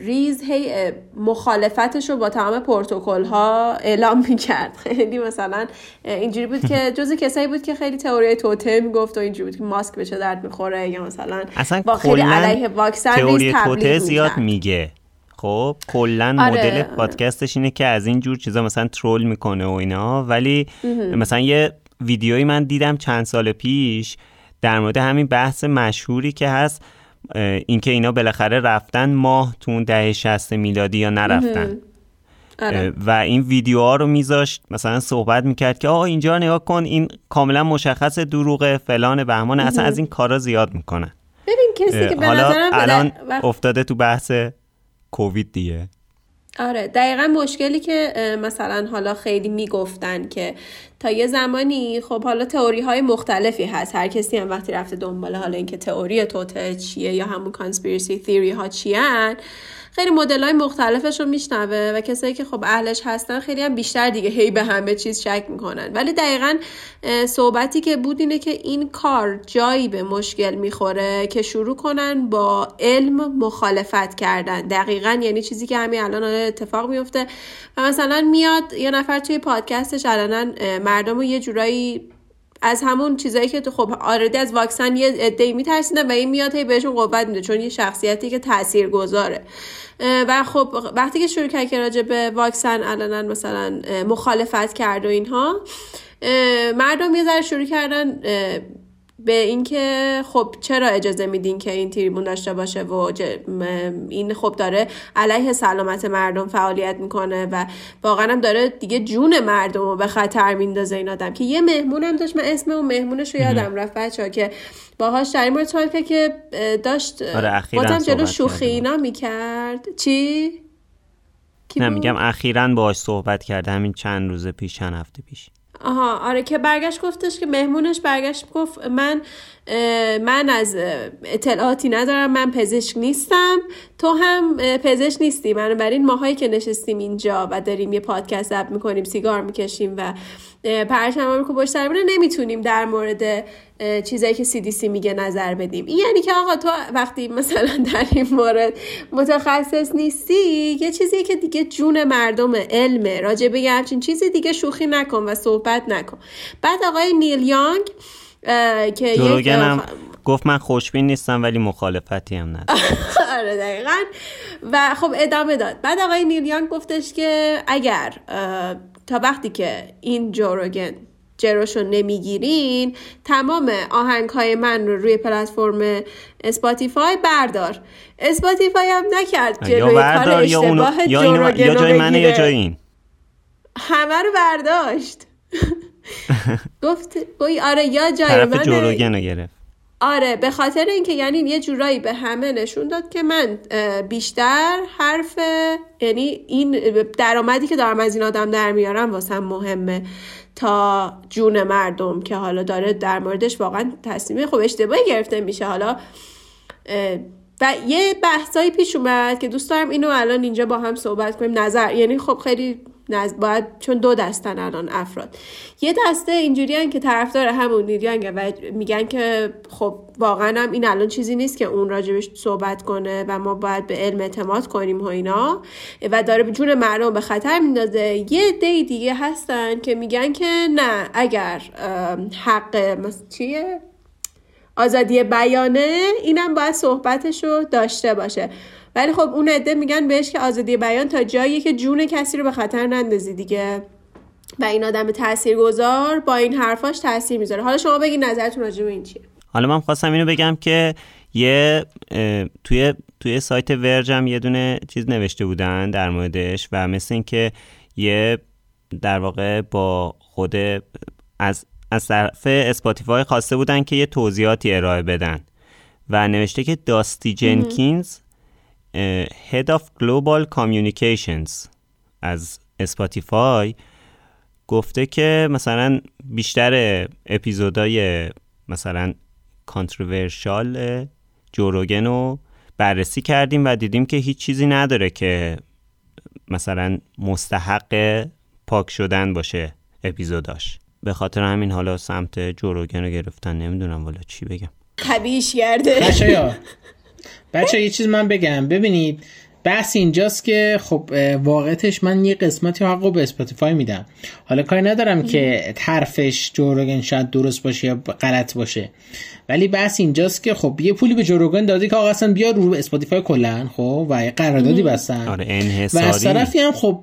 ریز هی مخالفتش رو با تمام پروتکل ها اعلام میکرد. خیلی مثلا اینجوری بود که جز کسایی بود که خیلی تئوری توتم گفت و اینجوری بود که ماسک به چه درد میخوره، یا مثلا با خیلی علیه واکسن تئوری توتم زیاد میگه. خب کلا آره. مدل پادکستش اینه که از این جور چیزا مثلا ترول میکنه و اینا، ولی امه. مثلا یه ویدیویی من دیدم چند سال پیش در مورد همین بحث مشهوری که هست، اینکه اینا بالاخره رفتن ماه تو اون دهه شصت میلادی یا نرفتن. آره. و این ویدیوها رو میذاشت، مثلا صحبت میکرد که آه اینجا نگاه کن این کاملا مشخص دروغه فلان بهمان، اصلا از این کارا زیاد میکنن. ببین کسی که به نظرم الان وقت... افتاده تو بحث کووید دیگه. آره دقیقا مشکلی که مثلا حالا خیلی میگفتن که تا یه زمانی خب حالا تئوری های مختلفی هست، هر کسی هم وقتی رفته دنباله حالا اینکه تئوری توته چیه یا همون کانسپیرسی تیوری ها چیان، خیلی مدل‌های مختلفش رو میشنوه و کسایی که خب اهلش هستن خیلی هم بیشتر دیگه هی به همه چیز شک میکنن. ولی دقیقاً صحبتی که بود اینه که این کار جایی به مشکل میخوره که شروع کنن با علم مخالفت کردن. دقیقاً یعنی چیزی که همین الان اتفاق میفته و مثلا میاد یه نفر توی پادکستش علنا مردم رو یه جورایی از همون چیزایی که تو خب آردی از واکسن یه عده‌ای میترسیدن و این میاد هی بهشون قوت میده چون یه شخصیتی که تاثیرگذاره. و خب وقتی که شروع کرد که راجع به واکسن علنا مثلا مخالفت کرد و اینها، مردم یه ذره شروع کردن به اینکه خب چرا اجازه میدین که این تریبون داشته باشه و این خب داره علیه سلامت مردم فعالیت میکنه و واقعا هم داره دیگه جون مردم رو به خطر میندازه این آدم. که یه مهمونم داشت، من اسم اون مهمونش رو یادم رفت بچه‌ها، که باهاش در این مورد تایفه که داشت بازم جلو شوخی اینا میکرد. چی؟ نه میگم اخیراً باهاش صحبت کرده، همین چند روز پیش، چند هفته پیش. آها آره، که برگشت گفتش که مهمونش برگشت گفت من من از اطلاعاتی ندارم، من پزشک نیستم، تو هم پزشک نیستی، من برای این ماهایی که نشستیم اینجا و داریم یه پادکست اپ میکنیم، سیگار میکشیم و پرچم‌ها رو پشت سرمون، نمیتونیم در مورد چیزایی که سی دی سی میگه نظر بدیم. این یعنی که آقا تو وقتی مثلا در این مورد متخصص نیستی، یه چیزی که دیگه جون مردم علمه، راجع به همچین چیزی دیگه شوخی نکن و صحبت نکن. بعد آقای نیل یانگ که جو روگن هم گفت من خوشبین نیستم ولی مخالفتی هم ندارم. آره دقیقاً. و خب ادامه داد. بعد آقای نیل یانگ گفتش که اگر تا وقتی که این جو روگن جروشو نمیگیرین، تمام آهنگ های من رو روی پلتفرم اسپاتیفای بردار. اسپاتیفای هم نکرد جلوی کار اشتباه جو روگن رو بگیره، یا جای منه یا جای این، همه رو برداشت. گفت گوی آره یا جای منه، جو روگن رو گرفت. آره به خاطر اینکه یعنی یه جورایی به همه نشون داد که من بیشتر حرف، یعنی این درآمدی که دارم از این آدم در میارم واسم مهمه تا جون مردم، که حالا داره در موردش واقعا تصمیم خب اشتباهی گرفته میشه حالا. و یه بحثایی پیش اومد که دوست دارم اینو الان اینجا با هم صحبت کنیم. نظر یعنی خب خیلی نظر باید، چون دو دستن الان افراد، یه دسته اینجوریان که طرفدار همون نیریانگه و میگن که خب واقعا هم این الان چیزی نیست که اون راجبش صحبت کنه و ما باید به علم اعتماد کنیم و اینا و داره به جون مردم به خطر میندازه. یه عده دیگه هستن که میگن که نه، اگر حق چیه آزادی بیانه، اینم باید صحبتشو داشته باشه. ولی خب اون عده میگن بهش که آزادی بیان تا جایی که جون کسی رو به خطر نندازی دیگه، و این آدم تاثیرگذار با این حرفاش تاثیر میذاره. حالا شما بگید نظرتون راجع به این چیه. حالا من خواستم اینو بگم که یه توی توی سایت ورج هم یه دونه چیز نوشته بودن در موردش و مثل این که یه در واقع با خود از از طرف اسپاتیفای خواسته بودن که یه توضیحاتی ارائه بدن و نوشته که داستی جنکینز Head of Global Communications از اسپاتیفای گفته که مثلا بیشتر اپیزودهای مثلا کانتروورشال جو روگن رو بررسی کردیم و دیدیم که هیچ چیزی نداره که مثلا مستحق پاک شدن باشه اپیزوداش. به خاطر همین حالا سمت جو روگن رو گرفتن. نمیدونم والا چی بگم، طبیعیش گرده. بچه یه چیز من بگم، ببینید بحث اینجاست که خب واقعتش من یه قسمتی حقو به اسپاتیفای میدم. حالا کاری ندارم ام. که حرفش جو روگن شاید درست باشه یا غلط باشه، ولی بحث اینجاست که خب یه پولی به جو روگن دادی که آقا اصلا بیا رو اسپاتیفای کلا خب و قراردادی بستن. آره انحصاری. و از طرفی هم خب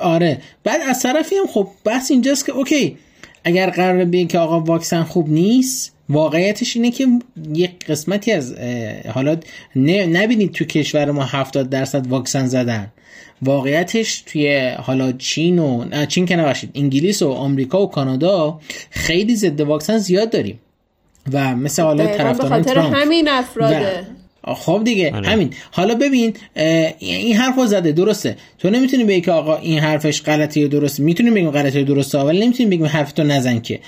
آره بعد از طرفی هم خب بحث اینجاست که اوکی اگر قراره بیه که آقا واکسن خوب نیست، واقعیتش اینه که یک قسمتی از حالا نبینید تو کشور ما هفتاد درصد واکسن زدن، واقعیتش توی حالا چین و چین که نباشید انگلیس و آمریکا و کانادا خیلی ضد واکسن زیاد داریم و مثل حالا طرفداران ترامپ همین افراده. خب دیگه آره. همین حالا ببین این حرفو زده درسته، تو نمیتونی بگی که آقا این حرفش غلطه یا درسته، میتونی بگیم غلطه یا درسته ولی نمیتونی بگیم حرفتو نزن، که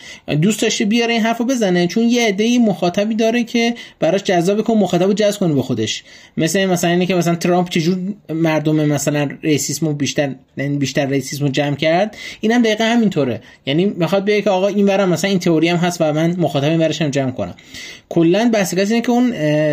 دوست داشته بیاره این حرفو بزنه چون یه عده‌ای مخاطبی داره که براش جذاب کنه، مخاطبو جذب کنه به خودش. مثلا مثلا اینه که مثلا ترامپ چجور مردم مثلا ریسیسمو بیشتر بیشتر ریسیسمو جمع کرد، اینم هم دقیقاً همینطوره، یعنی میخواد بگه که آقا این ورم مثلا این تئوری هم هست و من مخاطبم برش هم جمع کنم. کلا بحث اینه که اون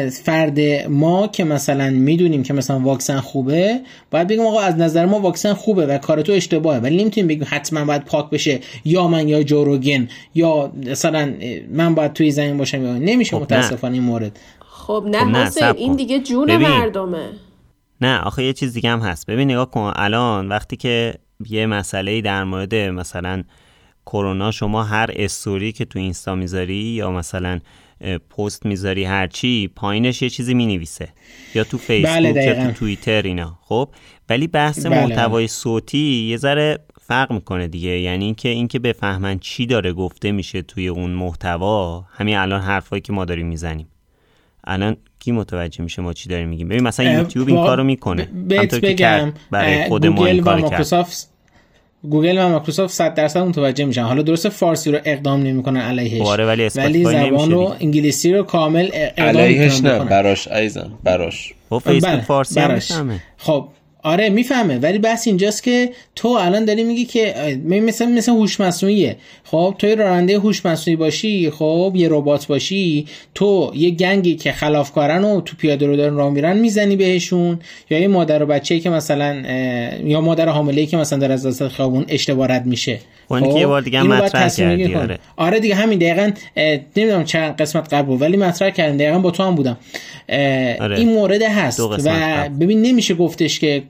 فرد ما که مثلا میدونیم که مثلا واکسن خوبه، باید بگیم آقا از نظر ما واکسن خوبه و کار تو اشتباهه، ولی نمیتونیم بگیم حتما باید پاک بشه یا من یا جو روگن یا مثلا من باید توی زمین باشم یا نمیشه. خب متاسفانه این مورد خب نه, خب نه حسین این دیگه جون ببین. مردمه نه آخه یه چیز دیگه هم هست. ببین نگاه کن الان وقتی که یه مسئله‌ای در مورد مثلا کرونا شما هر استوری که تو اینستا میذاری یا مثلا پست میذاری هر چی پایینش یه چیزی مینویسه یا تو فیسبوک بله یا تو توییتر اینا، خب ولی بحث بله. محتوای صوتی یه ذره فرق میکنه دیگه، یعنی اینکه اینکه بفهمن چی داره گفته میشه توی اون محتوا. همین الان حرفایی که ما داریم میزنیم الان کی متوجه میشه ما چی داریم میگیم؟ ببین مثلا یوتیوب این با... کارو میکنه همونطور که کرد برای خود ما این کارو کرد. گوگل و مایکروسافت صد درصد متوجه میشن. حالا درسته فارسی رو اقدام نمیکنن علیهش، ولی ولی زبان رو انگلیسی رو کامل اقدام نمیکنن براش عزیزم براش و فیسبوک فارسی میفهمه. خب آره میفهمه، ولی بس اینجاست که تو الان داری میگی که مثلا مثلا هوش مصنوعیه. خب تو راننده هوش مصنوعی باشی، خب یه ربات باشی، تو یه گنگی که خلافکارن و تو پیاده رو دارن راه میرن میزنی بهشون، یا یه مادر و بچه‌ای که مثلا یا مادر حامله‌ای که مثلا در از وسط خیابون اشتباه رد میشه. اون خب. که یه بار دیگه مطرح کردی آره. آره دیگه همین دقیقاً نمیدونم چند قسمت قبل ولی مطرح کردم دقیقاً با تو هم بودم آره. این مورد هست و ببین نمیشه گفتش که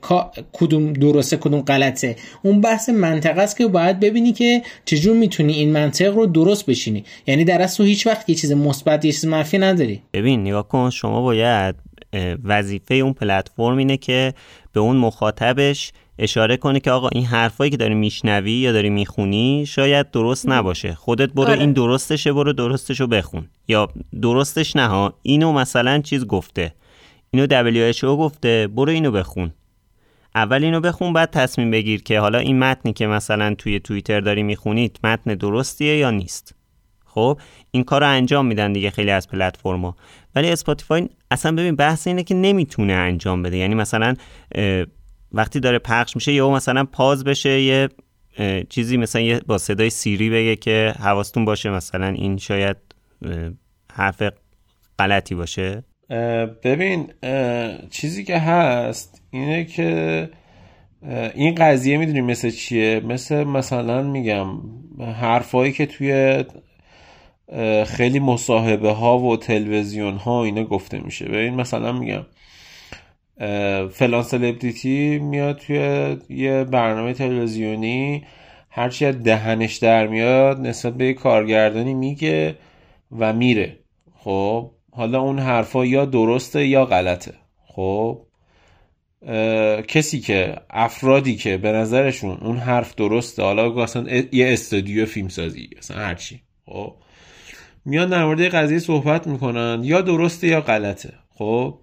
کدوم درسته کدوم غلطه. اون بحث منطقه است که باید ببینی که چجور میتونی این منطق رو درست بشینی، یعنی در اصل هیچ وقت یه چیز مثبت یه چیز منفی نداری. ببین نگاه کن شما باید وظیفه اون پلتفرم اینه که به اون مخاطبش اشاره کنه که آقا این حرفایی که داری میشنوی یا داری میخونی شاید درست نباشه، خودت برو این درستشه، برو درستشو بخون یا درستش نه ها اینو مثلا چیز گفته، اینو دبلیو اچ او گفته، برو اینو بخون اول، اینو بخون بعد تصمیم بگیر که حالا این متنی که مثلا توی توییتر داری میخونید متن درستیه یا نیست. خب این کار رو انجام میدن دیگه خیلی از پلتفرما، ولی اسپاتیفای اصلا ببین بحث اینه که نمیتونه انجام بده، یعنی مثلا وقتی داره پخش میشه یا مثلا پاز بشه یه چیزی مثلا یه با صدای سیری بگه که حواستون باشه مثلا این شاید حرف غلطی باشه. ببین چیزی که هست اینه که این قضیه میدونی مثل چیه، مثل مثلا میگم حرفایی که توی خیلی مصاحبه ها و تلویزیون ها اینا گفته میشه. ببین مثلا میگم فلان سلبریتی میاد توی یه برنامه تلویزیونی هرچی از دهنش در میاد نسبت به کارگردانی میگه و میره. خب حالا اون حرفا یا درسته یا غلطه. خب کسی که افرادی که به نظرشون اون حرف درسته، حالا اصلا یه استودیو فیلمسازی اصلا هرچی، خب میان در مورد قضیه صحبت میکنن یا درسته یا غلطه. خب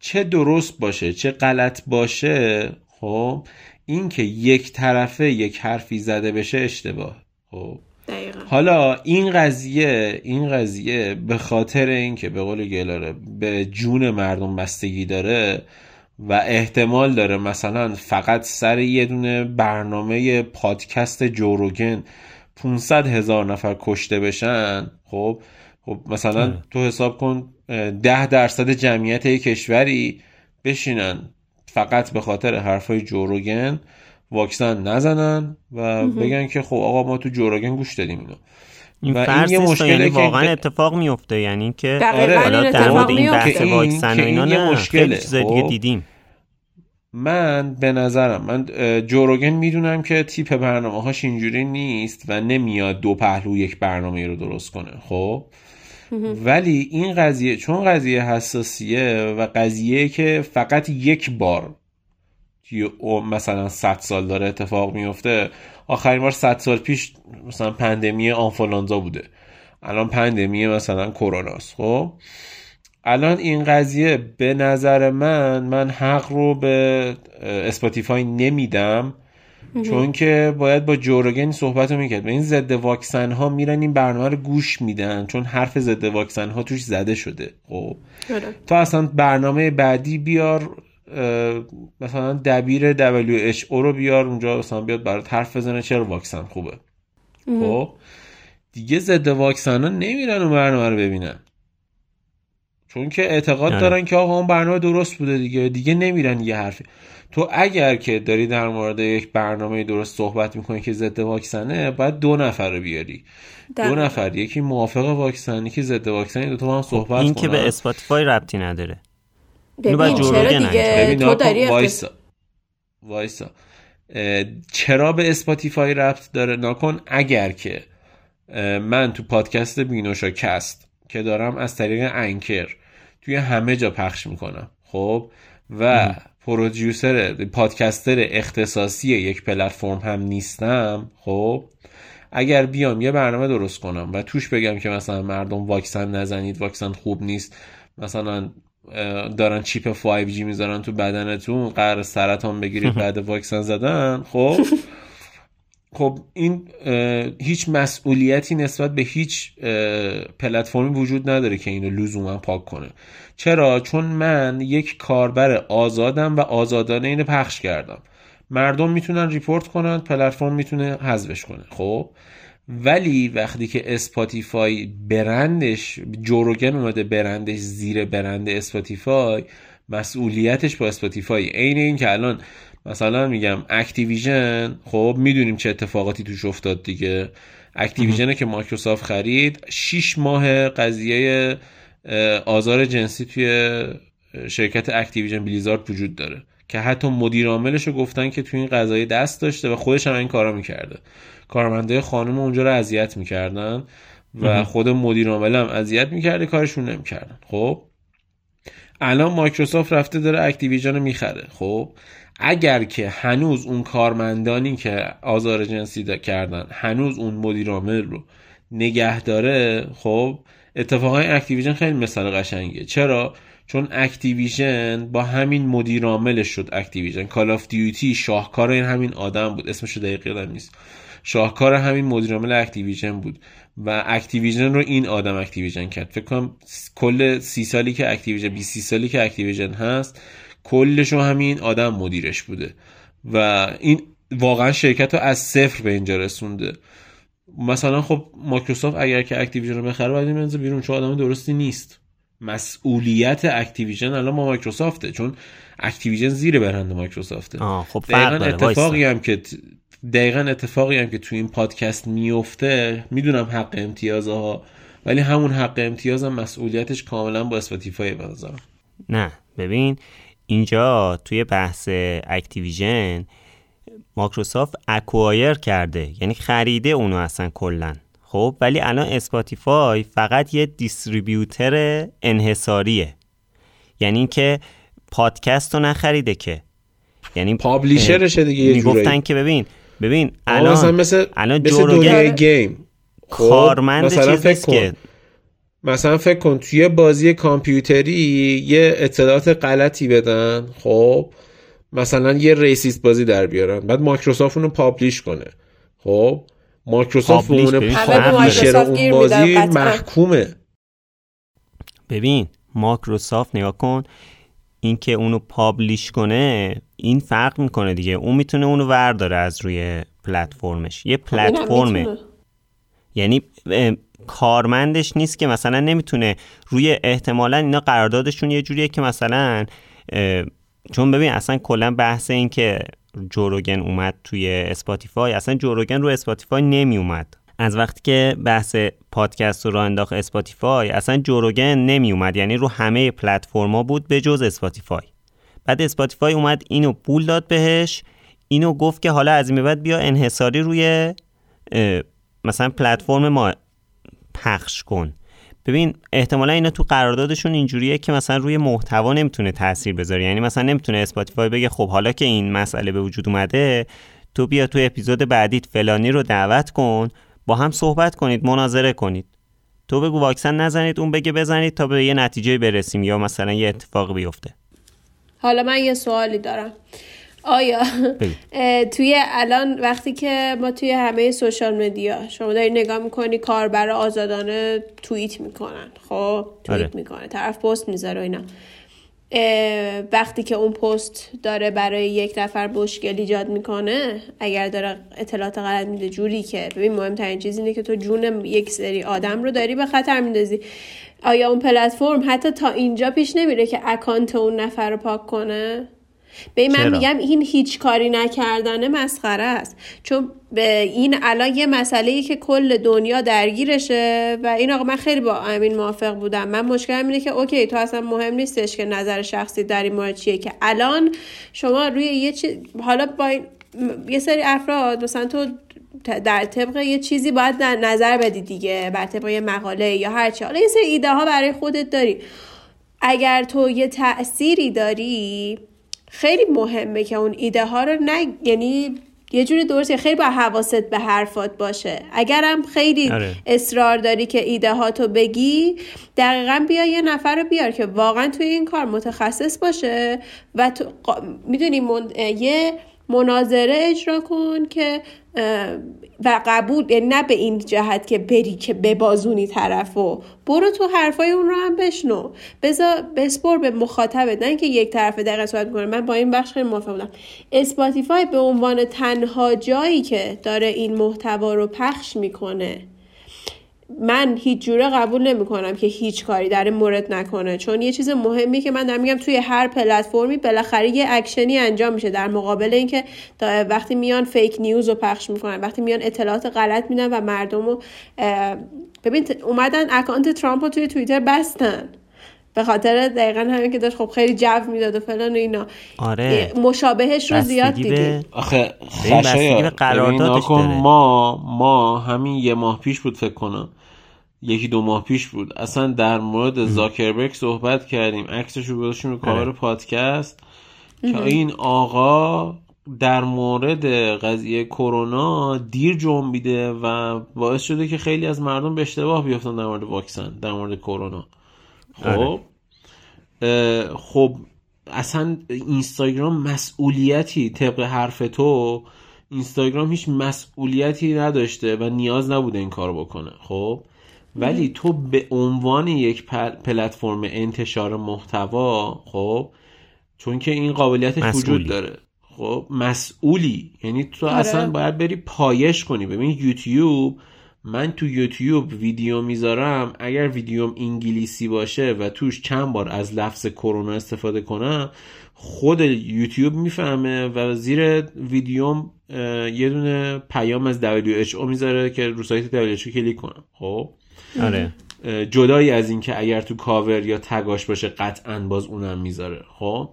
چه درست باشه چه غلط باشه، خب این که یک طرفه یک حرفی زده بشه اشتباه. خب دقیقا. حالا این قضیه این قضیه به خاطر اینکه به قول گلاره به جون مردم بستگی داره و احتمال داره مثلا فقط سر یه دونه برنامه پادکست جو روگن پانصد هزار نفر کشته بشن. خب خب مثلا اه. تو حساب کن ده درصد جمعیت یک کشوری بشینن فقط به خاطر حرفای جو روگن واکسن نزنن و بگن که خب آقا ما تو جو روگن گوش دادیم اینا. این فرض نیست، یعنی واقعا که... اتفاق میفته، یعنی اینکه حالا در مورد این بحث واکسن و اینا نه خیلی چیزای دیگه دیدیم. من به نظرم من جو روگن میدونم که تیپ برنامه هاش اینجوری نیست و نمیاد دو پهلو یک برنامه رو درست کنه. خب ولی این قضیه چون قضیه حساسیه و قضیه که فقط یک بار مثلا صد سال داره اتفاق میفته، آخرین بار صد سال پیش مثلا پندمی آنفولانزا بوده، الان پندمی مثلا کروناست. خب الان این قضیه به نظر من من حق رو به اسپاتیفای نمیدم، چون که باید با جو روگن صحبت رو میکرد. این ضد واکسن ها میرن این برنامه رو گوش میدن، چون حرف ضد واکسن ها توش زده شده. خب تو اصلا برنامه بعدی بیار مثلا دبیر دبلیو اچ او رو بیار اونجا مثلا بیاد برات حرف بزنه چرا واکسن خوبه. خب دیگه ضد واکسن ها نمیرن اون برنامه رو ببینن، چون که اعتقاد نه. دارن که آقا اون برنامه درست بوده دیگه، دیگه نمیرن یه حرفی. تو اگر که داری در مورد یک برنامه درست صحبت میکنی که ضد واکسنه، باید دو نفر رو بیاری، دو نفر، یکی موافق واکسنی که ضد واکسنی، دو تا هم صحبت کنن. این که به اسپاتیفای ربطی نداره. ببین چرا دیگه تو داری وایسا وایسا چرا به اسپاتیفای ربط داره؟ نکن اگر که من تو پادکست بینوشاکست که دارم از طریق انکر توی همه جا پخش میکنم، خب و پرودیوسر پادکستر اختصاصی یک پلتفرم هم نیستم، خب اگر بیام یه برنامه درست کنم و توش بگم که مثلا مردم واکسن نزنید، واکسن خوب نیست، مثلا دارن چیپ فایو جی میذارن تو بدنتون، قرار سرطان بگیرید بعد واکسن زدن، خب خب این هیچ مسئولیتی نسبت به هیچ پلتفرمی وجود نداره که اینو لزوما پاک کنه. چرا؟ چون من یک کاربر آزادم و آزادانه اینو پخش کردم، مردم میتونن ریپورت کنن، پلتفرم میتونه حذفش کنه. خب ولی وقتی که اسپاتیفای برندش، جو روگن اومده برندش زیر برند اسپاتیفای، مسئولیتش با اسپاتیفای. عین این که الان مثلا میگم اکتیویژن، خب میدونیم چه اتفاقاتی توش افتاد دیگه. اکتیویژن که مایکروسافت خرید، شش ماه قضیه آزار جنسی توی شرکت اکتیویژن بلیزارد وجود داره که حتی مدیر عاملش رو گفتن که توی این قضیه دست داشته و خودش هم این کارا میکرده. کارمنده خانم اونجا رو اذیت میکردن و خود مدیر عامل هم اذیت میکرده، کارشون نمیکردن. خب الان مایکروسافت رفته داره اکتیویژن رو میخره. خب اگر که هنوز اون کارمندانی که آزار جنسی کردن هنوز اون مدیر عامل رو نگه داره، خب اتفاقا اکتیویژن خیلی مثال قشنگه. چرا؟ چون اکتیویژن با همین مدیر عاملش شد اکتیویژن. کال آف دیوتی شاهکار این همین آدم بود، اسمش دقیق یادم نیست، شاهکار همین مدیر عامل اکتیویژن بود و اکتیویژن رو این آدم اکتیویژن کرد. فکر کنم کل سی سالی که اکتیویژن بیست سالی که اکتیویژن هست کلش رو همین آدم مدیرش بوده و این واقعا شرکت رو از صفر به اینجا رسونده. مثلا خب مایکروسافت اگر که اکتیویژن رو بخره باید می‌ذاره بیرون، چون آدم درستی نیست. مسئولیت اکتیویژن الان با مایکروسافته، چون اکتیویژن زیر برند مایکروسافته. خب دقیقاً اتفاقی هم که دقیقاً اتفاقی هم که تو این پادکست میفته، میدونم حق امتیازها، ولی همون حق امتیازم مسئولیتش کاملا با اسپاتیفای بذارم. نه ببین اینجا توی بحث اکتیویژن مایکروسافت اکوایر کرده، یعنی خریده اونو اصلا کلا. خب ولی الان اسپاتیفای فقط یه دیستریبیوتر انحصاریه، یعنی این که پادکست رو نخریده که، یعنی پابلیشرشه دیگه. یه جورایی میگفتن که ببین ببین الان مثلا مثل الان جو روگن گیم کارمند چیزیست که مثلا فکر کن توی بازی کامپیوتری یه اطلاعات غلطی بدن، خب مثلا یه ریسیست بازی در بیارن، بعد مایکروسافت اونو پابلیش کنه. خب مایکروسافت اون پابلیشر اون بازی محکومه. ببین مایکروسافت نگاه کن، این که اونو پابلیش کنه این فرق میکنه دیگه. اون میتونه اونو ورداره از روی پلتفرمش، یه پلتفرمه، یعنی کارمندش نیست که مثلا نمیتونه روی. احتمالاً اینا قراردادشون یه جوریه که مثلا، چون ببین اصلا کلا بحث این که جو روگن اومد توی اسپاتیفای، اصلا جو روگن رو اسپاتیفای نمی اومد. از وقتی که بحث پادکست رو انداخت اسپاتیفای اصلا جو روگن نمی اومد، یعنی رو همه پلتفرما بود به جز اسپاتیفای. بعد اسپاتیفای اومد اینو پول داد بهش، اینو گفت که حالا از این به بعد بیا انحصاری روی مثلا پلتفرم ما پخش کن. ببین احتمالا اینا تو قراردادشون اینجوریه که مثلا روی محتوا نمیتونه تاثیر بذاره، یعنی مثلا نمیتونه اسپاتیفای بگه خب حالا که این مسئله به وجود اومده تو بیا تو اپیزود بعدیت فلانی رو دعوت کن، با هم صحبت کنید، مناظره کنید، تو بگو واکسن نزنید، اون بگه بزنید، تا به یه نتیجه برسیم یا مثلا یه اتفاق بیفته. حالا من یه سوالی دارم. آیا توی الان وقتی که ما توی همه سوشال مدیا شما داری نگاه میکنی کاربر آزادانه توییت میکنن، خب توییت میکنه، طرف پست میذاره و اینا، وقتی که اون پست داره برای یک نفر مشکل ایجاد میکنه، اگر داره اطلاعات غلط میده، جوری که ببین مهمترین چیز اینه که تو جون یک سری آدم رو داری به خطر میندازی، آیا اون پلتفرم حتی تا اینجا پیش نمیره که اکانت اون نفر رو پاک کنه؟ به من میگم این هیچ کاری نکردنه مسخره است، چون به این الان یه مسئله‌ای که کل دنیا درگیرشه و این آقا من خیلی با امین موافق بودم. من مشکلم اینه که اوکی تو اصلا مهم نیستش که نظر شخصی در این مورد چیه، که الان شما روی یه چیز، حالا با یه سری افراد مثلا تو در طبق یه چیزی باید نظر بدی دیگه، بر طبق یه مقاله یا هر چی، حالا یه سری ایده ها برای خودت داری، اگر تو یه تأثیری داری خیلی مهمه که اون ایده ها رو نه، یعنی یه جوری درسته، خیلی با حواست به حرفات باشه. اگرم خیلی آره. اصرار داری که ایده هاتو بگی، دقیقاً بیا یه نفر رو بیار که واقعاً توی این کار متخصص باشه و تو میدونی من... یه مناظره اجرا کن که و قبول، یعنی نه به این جهت که بری که ببازونی طرفو، برو تو حرفای اون رو هم بشنو، بذار بسپر به مخاطبت، نه که یک طرفه دقیقاً صحبت کنه. من با این بخش خیلی موافق بودم. اسپاتیفای به عنوان تنها جایی که داره این محتوا رو پخش میکنه، من هیچ جوره قبول نمیکنم که هیچ کاری در این مورد نکنه، چون یه چیز مهمی که من دارم میگم توی هر پلتفرمی بالاخره یه اکشنی انجام میشه در مقابل اینکه وقتی میان فیک نیوز رو پخش میکنن، وقتی میان اطلاعات غلط میدن و مردم رو ببین اومدن اکانت ترامپ رو توی توییتر بستن به خاطر دقیقاً همین که داشت خب خیلی جو میداد و فلان و اینا. آره. مشابهش رو زیاد دیدیم. آخه خشایار قراردادش داره. ما ما همین یه ماه پیش بود فکر کنم. یکی دو ماه پیش بود. اصلا در مورد زاکربرگ صحبت کردیم. عکسش رو گذاشتیم رو کاور پادکست که این آقا در مورد قضیه کرونا دیر جنبیده و باعث شده که خیلی از مردم به اشتباه بیفتن در مورد واکسن، در مورد کرونا. خب خب اصلا اینستاگرام مسئولیتی، طبق حرف تو اینستاگرام هیچ مسئولیتی نداشته و نیاز نبوده این کار بکنه. خب ولی تو به عنوان یک پل، پلتفرم انتشار محتوا، خب چون که این قابلیتش وجود داره، خب مسئولی، یعنی تو آره. اصلا باید بری پایش کنی. ببین یوتیوب، من تو یوتیوب ویدیو میذارم، اگر ویدیوم انگلیسی باشه و توش چند بار از لفظ کرونا استفاده کنم، خود یوتیوب میفهمه و زیر ویدیوم یه دونه پیام از دبلیو اچ او میذاره که رو سایت دبلیو اچ او کلیک کنم. خب آره، جدای از این که اگر تو کاور یا تگاش باشه قطعاً باز اونم میذاره. خب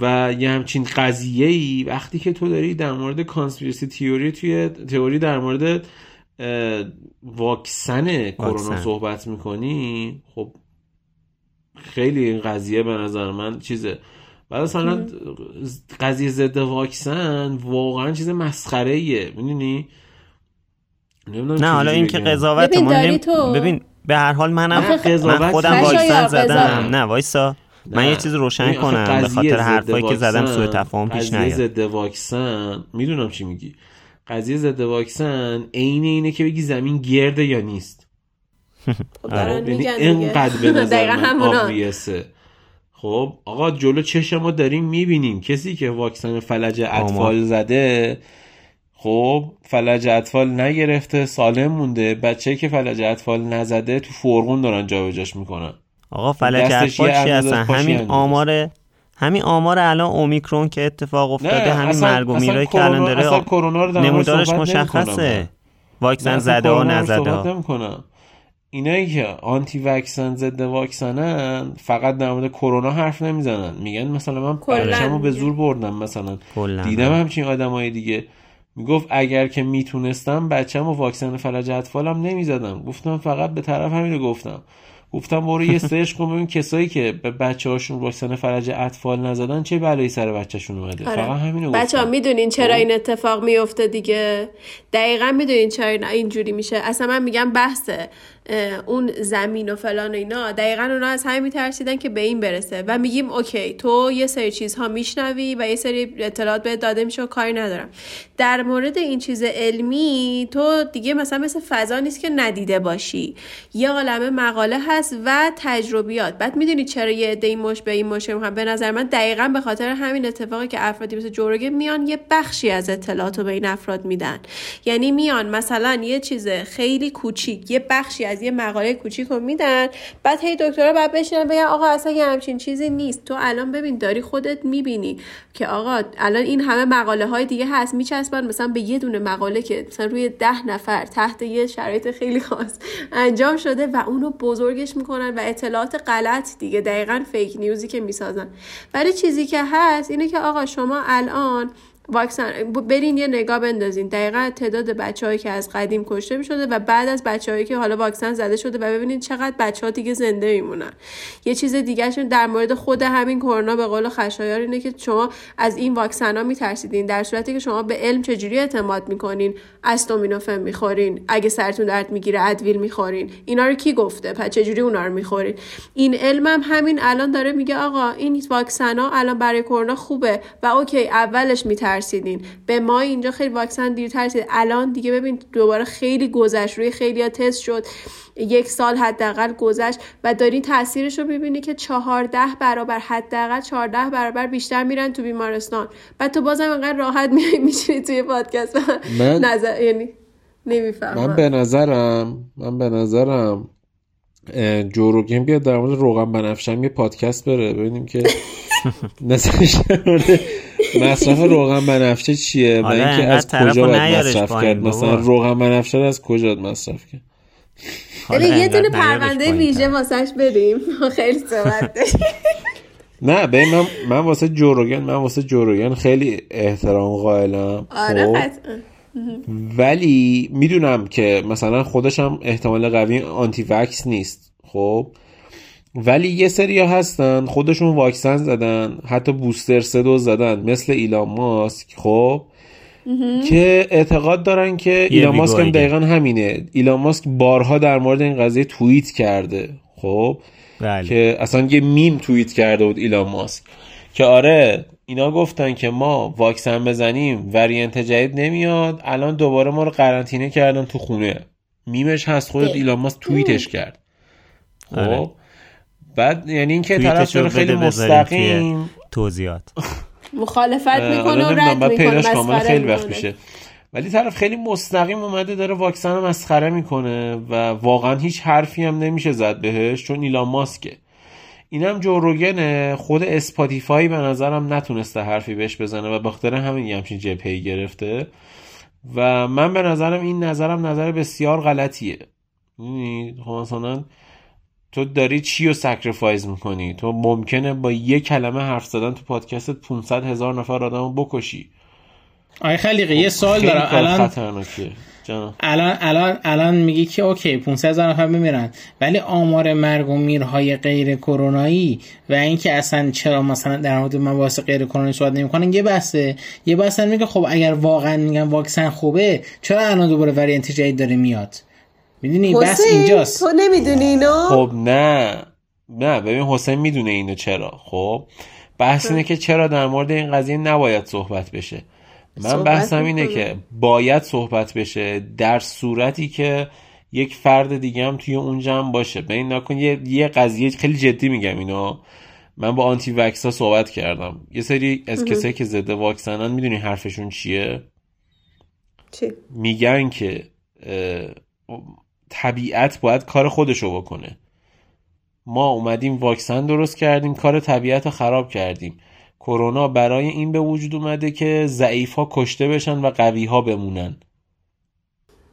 و یه همچین قضیه‌ای وقتی که تو داری در مورد کانسپیرسی تئوری، توی تئوری در مورد واکسن کرونا صحبت میکنی، خب خیلی این قضیه به نظر من چیزه. بعد اصلا قضیه ضد واکسن واقعا چیز مسخره‌ایه، میدونی؟ نه حالا این که قضاوت ما نمی... ببین به هر حال منم من خودم واکسن زدم، نه وایسا نه. من یه چیز روشن کنم به خاطر حرفایی که زدم سوء تفاهم پیش نیاد. قضیه ضد واکسن، میدونم چی میگی، قضیه ضد واکسن عین اینه که بگی زمین گرده یا نیست. یعنی اینقدر به نظر من آبویسه. خب آقا جلو چشم ما داریم میبینیم کسی که واکسن فلج اطفال زده، خب فلج اطفال نگرفته، سالم مونده. بچه‌ای که فلج اطفال نزده تو فرغون دارن جابجاش میکنن. آقا فلج اطفال چی هستن؟ همین آماره همین آمار الان اومیکرون که اتفاق افتاده، همین مرگ و میرایی که الان داره، نمودارش مشخصه. واکسن زده و نزده ها، اینایی که آنتی واکسن ضد واکسنن فقط در مورد کرونا حرف نمیزنن، میگن مثلا من پرچمو به زور بردم، مثلا دیدم همچین آدمای دیگه، میگفت اگر که میتونستم بچه‌مو واکسن فلج اطفالم نمیزدم. گفتم فقط به طرف همینو گفتم. گفتم برو یه سرچ کن ببین کسایی که به بچه‌هاشون واکسن فلج اطفال نزدن چه بلایی سر بچه‌شون اومده. آره. فقط همینو گفتم. بچه‌ها میدونین چرا این اتفاق میفته دیگه؟ دقیقاً میدونین چرا این اینجوری میشه. اصلا من میگم بحث اون زمین و فلان و اینا، دقیقاً اونا از همین میترسیدن که به این برسه و میگیم اوکی تو یه سری چیزها میشنوی و یه سری اطلاعات بهت داده میشه و کاری ندارم. در مورد این چیز علمی تو دیگه مثلا مثل فضا نیست که ندیده باشی. یه عالمه مقاله هست و تجربیات. بعد میدونی چرا یه عده این مش به این مش میخوام؟ به نظر من دقیقاً به خاطر همین اتفاقی که افرادی مثل جو روگن میان یه بخشی از اطلاعاتو به این افراد میدن. یعنی میان مثلا یه چیز خیلی کوچیک، یه بخشی از یه مقاله کوچیک رو میدن، بعد هی دکترها بعد بشینن بگن آقا اصلا یه همچین چیزی نیست. تو الان ببین داری خودت میبینی که آقا الان این همه مقاله های دیگه هست میچسبن مثلا به یه دونه مقاله که مثلا روی ده نفر تحت یه شرایط خیلی خاص انجام شده و اونو بزرگش میکنن و اطلاعات غلط دیگه، دقیقاً فیک نیوزی که میسازن. ولی چیزی که هست اینه که آقا شما الان واکسن برین یه نگاه بندازین دقیقاً تعداد بچه‌هایی که از قدیم کشته می‌شده و بعد از بچه‌هایی که حالا واکسن زده شده و ببینین چقدر بچه‌ها دیگه زنده میمونن. یه چیز دیگه‌شون در مورد خود همین کرونا به قول خشایار اینه که شما از این واکسن‌ها می‌ترسیدین در صورتی که شما به علم چجوری اعتماد می‌کنین؟ استامینوفن می‌خورین، اگه سرتون درد می‌گیره ادویل می‌خورین. اینا رو کی گفته؟ پس چجوری اونا رو می‌خورین؟ این علم هم همین الان داره میگه آقا این واکسن‌ها الان برای کرونا خوبه و اوکی اولش می ترسیدین. به ما اینجا خیلی واکسن دیر ترسید. الان دیگه ببین دوباره خیلی گذشت، روی خیلیا تست شد، یک سال حداقل گذشت و دارین تاثیرش رو می‌بینی که چهارده برابر حداقل چهارده برابر بیشتر میرن تو بیمارستان. بعد تو بازم انقدر راحت میشینی توی پادکست. من نظر یعنی نمیفهمم. من به نظرم من به نظرم جو روگن بیاد در مورد روغن بنفشم یه پادکست بره ببینیم که نظرش مصرف روغن بنفشه چیه و اینکه از کجا باید مصرف کرد. مثلا روغن بنفشه از کجا مصرف کرد؟ یعنی یه دونه پرونده ویژه واسش بدیم. خیلی صحبت داشت. نه ببین من من واسه جو روگن من واسه جو روگن خیلی احترام قائلم. آره قطعا. ولی میدونم که مثلا خودش هم احتمال قوی آنتی واکس نیست. خب ولی یه سری ها هستن خودشون واکسن زدن، حتی بوستر سه دوز زدن، مثل ایلان ماسک. خب که اعتقاد دارن که ایلان ماسک هم دقیقا همینه. ایلان ماسک بارها در مورد این قضیه توییت کرده. خب بله. که اصلا یه میم توییت کرده بود ایلان ماسک که آره اینا گفتن که ما واکسن بزنیم وریانت جدید نمیاد، الان دوباره ما رو قرنطینه کردن تو خونه. میمش هست خودت ایلان ماسک توییتش کرد. خب آره. بعد یعنی اینکه طرف داره خیلی مستقیم توضیحات مخالفت میکنه و رد میکنه. مسخره خیلی وقت میشه ولی طرف خیلی مستقیم اومده داره واکسن رو مسخره میکنه و واقعا هیچ حرفی هم نمیشه زد بهش چون ایلان ماسکه. اینم جو روگن. خود اسپاتیفای به نظرم نتونسته حرفی بهش بزنه و بخاطر همین یه همچین جبهه‌ای گرفته و من به نظرم این نظرم نظر بسیار غلطیه. یعنی مثلا تو داری چی رو سکریفایز میکنی؟ تو ممکنه با یه کلمه حرف زدن تو پادکست پانصد هزار نفر آدمو بکشی. آخه خلیقه یه سوال دارم. الان خطرناکه جان. الان الان الان میگی که اوکی پانصد هزار نفر میمیرن ولی آمار مرگ و میرهای غیر کرونایی و اینکه اصلا چرا مثلا در مورد مباحث غیر کرونایی صحبت نمیکنن یه بحثه. یه بحث میگه خب اگر واقعا میگن واکسن خوبه چرا الان دوباره وریانت جدید داره میاد؟ میدونی بس اینجاست. تو نمیدونی اینو؟ خب نه نه ببین حسین میدونه اینو. چرا خب بحث اینه که چرا در مورد این قضیه نباید صحبت بشه. من بحثم اینه که باید صحبت بشه در صورتی که یک فرد دیگه هم توی اون جمع باشه. ببین نکن یه یه قضیه خیلی جدی میگم اینو. من با آنتی واکسا صحبت کردم. یه سری از کسایی که ضد واکسنن میدونی حرفشون چیه؟ چی میگن که طبیعت باید کار خودشو بکنه. ما اومدیم واکسن درست کردیم کار طبیعت رو خراب کردیم. کرونا برای این به وجود اومده که ضعیف ها کشته بشن و قوی ها بمونن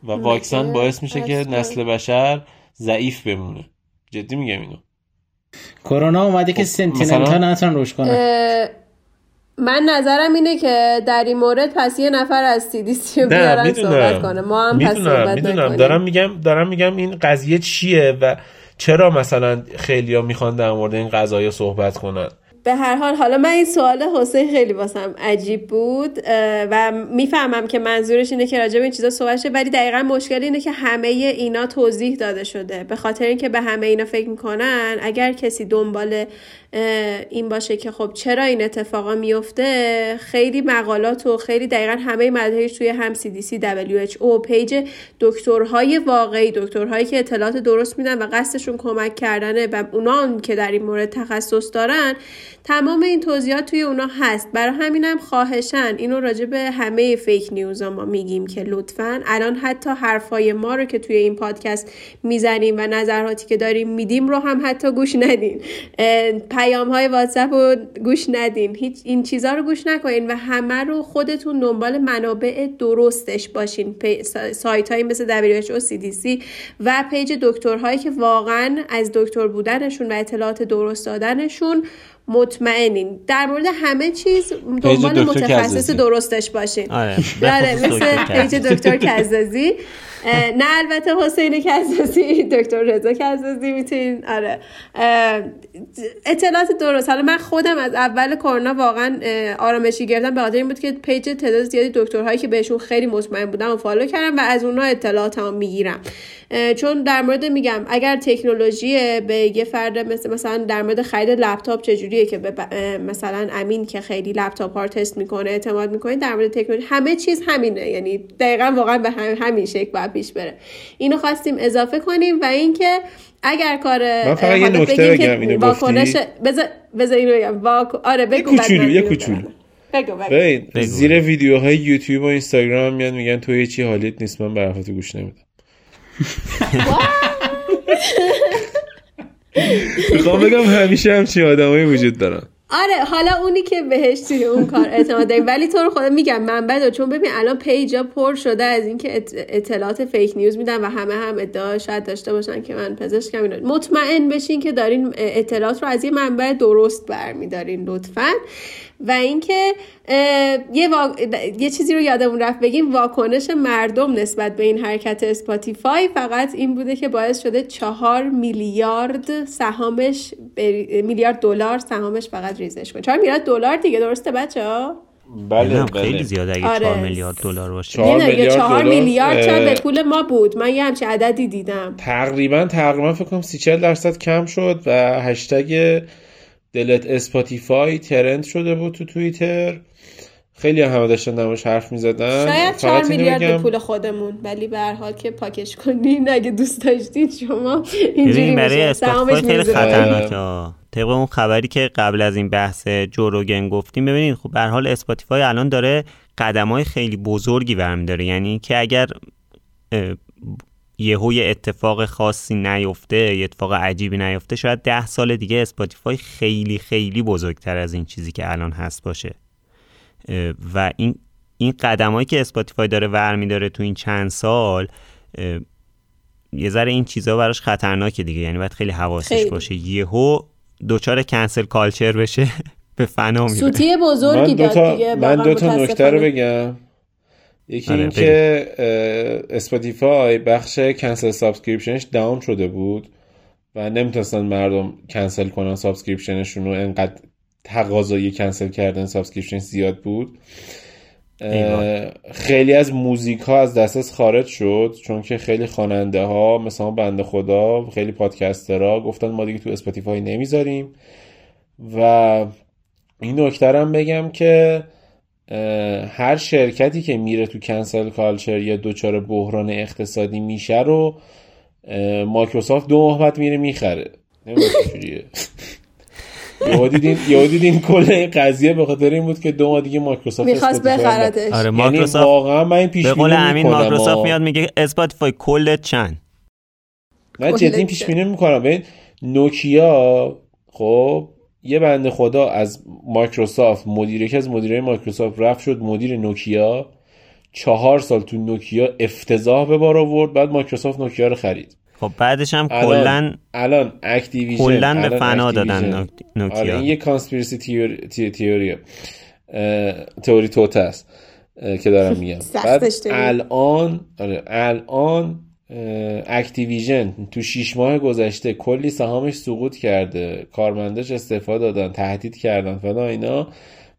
و واکسن باعث میشه که نسل بشر ضعیف بمونه. جدی میگم اینو. کرونا اومده که سنتینل ها نتونن روش کنن. من نظرم اینه که در این مورد پس یه نفر از سی دی سی رو بیارن صحبت کنه، ما هم پس صحبت نکنیم. دارم میگم دارم میگم این قضیه چیه و چرا مثلا خیلی‌ها میخوان در مورد این قضایا صحبت کنن. به هر حال حالا من این سوال حسین خیلی واسم عجیب بود و میفهمم که منظورش اینه که راجع به این چیزا صحبت شه، ولی دقیقاً مشکل اینه که همه اینا توضیح داده شده، به خاطر اینکه به همه اینا فکر میکنن. اگر کسی دنبال این باشه که خب چرا این اتفاقا میفته، خیلی مقالات و خیلی دقیقاً همه مدارکش توی هم سی دی سی، دبلیو اچ او، پیج دکترهای واقعی، دکترهایی که اطلاعات درست میدن و قصدشون کمک کردنه و اونان که در این مورد تخصص دارن، تمام این توضیحات توی اونا هست. برای همینم خواهشن اینو راجع به همه فیک نیوزا ما میگیم که لطفاً الان حتی حرفای ما رو که توی این پادکست میزنیم و نظراتی که داریم میدیم رو هم حتی گوش ندین، پیام‌های واتساپ رو گوش ندین، هیچ این چیزا رو گوش نکنین و همه رو خودتون دنبال منابع درستش باشین. سایت‌های مثل دبلیو اچ او، سی دی سی و پیج دکترهایی که واقعاً از دکتر بودنشون و اطلاعات درست دادنشون مطمئنین. در مورد همه چیز دنبال متخصص درستش باشین. بله، مثل پیج دکتر کزازی، نه البته حسین کزازی، دکتر رضا کزازی میتونین. آره اطلاعات درست. حالا من خودم از اول کرونا واقعا آرامشی گرفتم به خاطر این بود که پیج تعداد زیادی دکترهایی که بهشون خیلی مطمئن بودم و فالو کردم و از اونها اطلاعاتم میگیرم، چون در مورد میگم اگر تکنولوژی به یه فرد مثل مثلا در مورد خرید لپتاپ چجوریه که مثلا امین که خیلی لپتاپ ها رو تست میکنه اعتماد میکنه، در مورد تکنولوژی همه چیز همینه، یعنی دقیقاً واقعا به هم همین شکل باید پیش بره. اینو خواستیم اضافه کنیم و اینکه اگر کار ما فقط یه نکته بگم، اینو واکنش بذار بذار اینو بگم واک... آره بگو کوچولو یه کوچولو بگو بگو. زیر ویدیوهای یوتیوب و اینستاگرام میان میگن تو هیچ چی حالیت نیست، من برات گوش نمیدم. میخوام بگم همیشه همچین آدمایی وجود دارن. آره حالا اونی که بهش توی اون کار اعتماد داریم، ولی تو رو خدا میگم منبع، چون ببین الان پیجا پر شده از اینکه اطلاعات فیک نیوز میدن و همه هم ادعا شاید داشته باشن که من پزشکم. اینا مطمئن بشین که دارین اطلاعات رو از یه منبع درست برمیدارین لطفاً. و اینکه یه وا... یه چیزی رو یادمون رفت بگیم، واکنش مردم نسبت به این حرکت اسپاتیفای فقط این بوده که باعث شده چهار میلیارد سهامش بر... میلیارد دلار سهامش فقط ریزش کنه. چهار میلیارد دلار دیگه درسته بچه‌ها؟ بله بله خیلی زیاده اگه آره. چهار میلیارد دلار باشه. چهار میلیارد چند به پول ما بود، من یه همچین عددی دیدم. تقریبا تقریبا فکر کنم سی چهل درصد کم شد و هشتگ دلت اسپاتیفای ترند شده بود تو توییتر، خیلی همه داشتن نماش حرف میزدن. شاید چهار میلیارد پول خودمون، ولی به هر حال که پاکش کنین اگه دوست داشتید شما اینجوری میشه سهامش خیلی خطرناکه. طبق اون خبری که قبل از این بحث جو روگن گفتیم، ببینید خب به هر حال اسپاتیفای الان داره قدمای خیلی بزرگی برمی‌داره، یعنی که اگر یهو یه اتفاق خاصی نیفته، یه اتفاق عجیبی نیفته، شاید ده سال دیگه اسپاتیفای خیلی خیلی بزرگتر از این چیزی که الان هست باشه. و این این قدمایی که اسپاتیفای داره برمی داره تو این چند سال، یه ذره این چیزا براش خطرناکه دیگه، یعنی باید خیلی حواسش خیلی باشه، یهو دوچار کنسل کالچر بشه به فنا میره. سوتی بزرگی داد دیگه. من دو تا نکته رو بگم. یکی این که اسپاتیفای بخش کنسل سابسکریپشنش داون شده بود و نمیتونستن مردم کنسل کنن سابسکریپشنشون رو، انقدر تقاضای کنسل کردن سابسکریپشن زیاد بود. خیلی از موزیک ها از دسترس خارج شد، چون که خیلی خواننده ها مثلا بنده خدا، خیلی پادکسترها گفتن ما دیگه تو اسپاتیفای نمیذاریم. و این نکترم بگم که هر شرکتی که میره تو کنسل کالچر یا دوچار بحران اقتصادی میشه رو مایکروسافت دو ماهبت میره میخره. نمیدونم چجوریه. یهو دیدین یهو دیدین کل این قضیه به خاطر این بود که دو ماه دیگه مایکروسافت میخواست بخرتش. آره مایکروسافت واقعا من پیش بینی میکنم. به قول امین مایکروسافت میاد میگه اسپاتیفای کلت چند؟ من جدی پیش بینی میکنم. ببین نوکیا خب یه بنده خدا از مایکروسافت، مدیر یکی از مدیرای مایکروسافت رفت شد مدیر نوکیا، چهار سال تو نوکیا افتضاح به بار آورد، بعد مایکروسافت نوکیا رو خرید. خب بعدش هم کلا الان اکتیویژن کلا به فنا دادن نوکیا. آره این یه کانسپیرسی تیوریه. تئوری توته است که دارم میگم. بعد الان آره الان اکتیویژن تو شش ماه گذشته کلی سهامش سقوط کرده، کارمنداش استعفا دادن، تهدید کردن فلان اینا،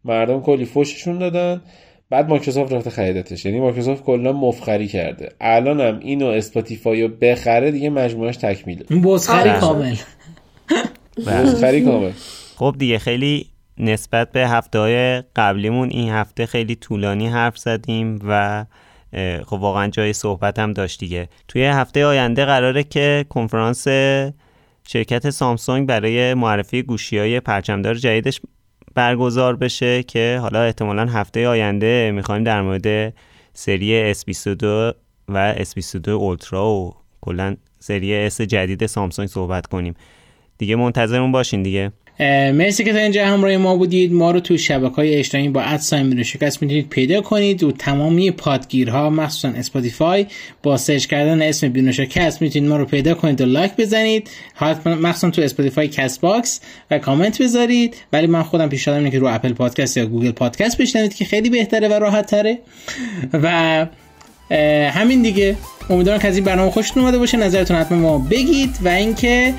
مردم کلی فحششون دادن، بعد مایکروسافت رفته خریدتش. یعنی مایکروسافت کلا مفخری کرده. الان هم اینو اسپاتیفایو بخره دیگه مجموعش تکمیله. بزخری کامل. بزخری کامل. خب دیگه خیلی نسبت به هفته‌های قبلیمون این هفته خیلی طولانی حرف زدیم و خب واقعا جای صحبت هم داشت دیگه. توی هفته آینده قراره که کنفرانس شرکت سامسونگ برای معرفی گوشی‌های پرچمدار جدیدش برگزار بشه که حالا احتمالاً هفته آینده می‌خوایم در مورد سری اس بیست و دو و اس بیست و دو اولترا و کلاً سری اس جدید سامسونگ صحبت کنیم. دیگه منتظرمون باشین دیگه. مرسی که تا اینجا همراه ما بودید. ما رو تو شبکه‌های اجتماعی با ادساین بدون شکست میتونید پیدا کنید و تمامی پادگیرها مخصوصا اسپاتیفای با سرچ کردن اسم بدون شکست میتونید ما رو پیدا کنید و لایک بزنید، حتما مخصوصا تو اسپاتیفای کست باکس، و کامنت بذارید. ولی من خودم پیشنهاد میدم که رو اپل پادکست یا گوگل پادکست بشنوید که خیلی بهتره و راحت تره. و همین دیگه، امیدوارم که از این برنامه خوشتون اومده باشه. نظرتون حتما ما بگید. و اینکه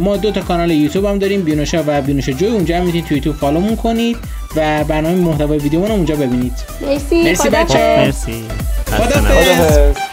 ما دو تا کانال یوتیوب هم داریم، بینوشا و بینوشا جوی، اونجا هم میتونید تو یوتیوب فالومون کنید و برنامه محتوای ویدیومون اونجا ببینید. مرسی مرسی بچه‌ها، مرسی. خدافظ.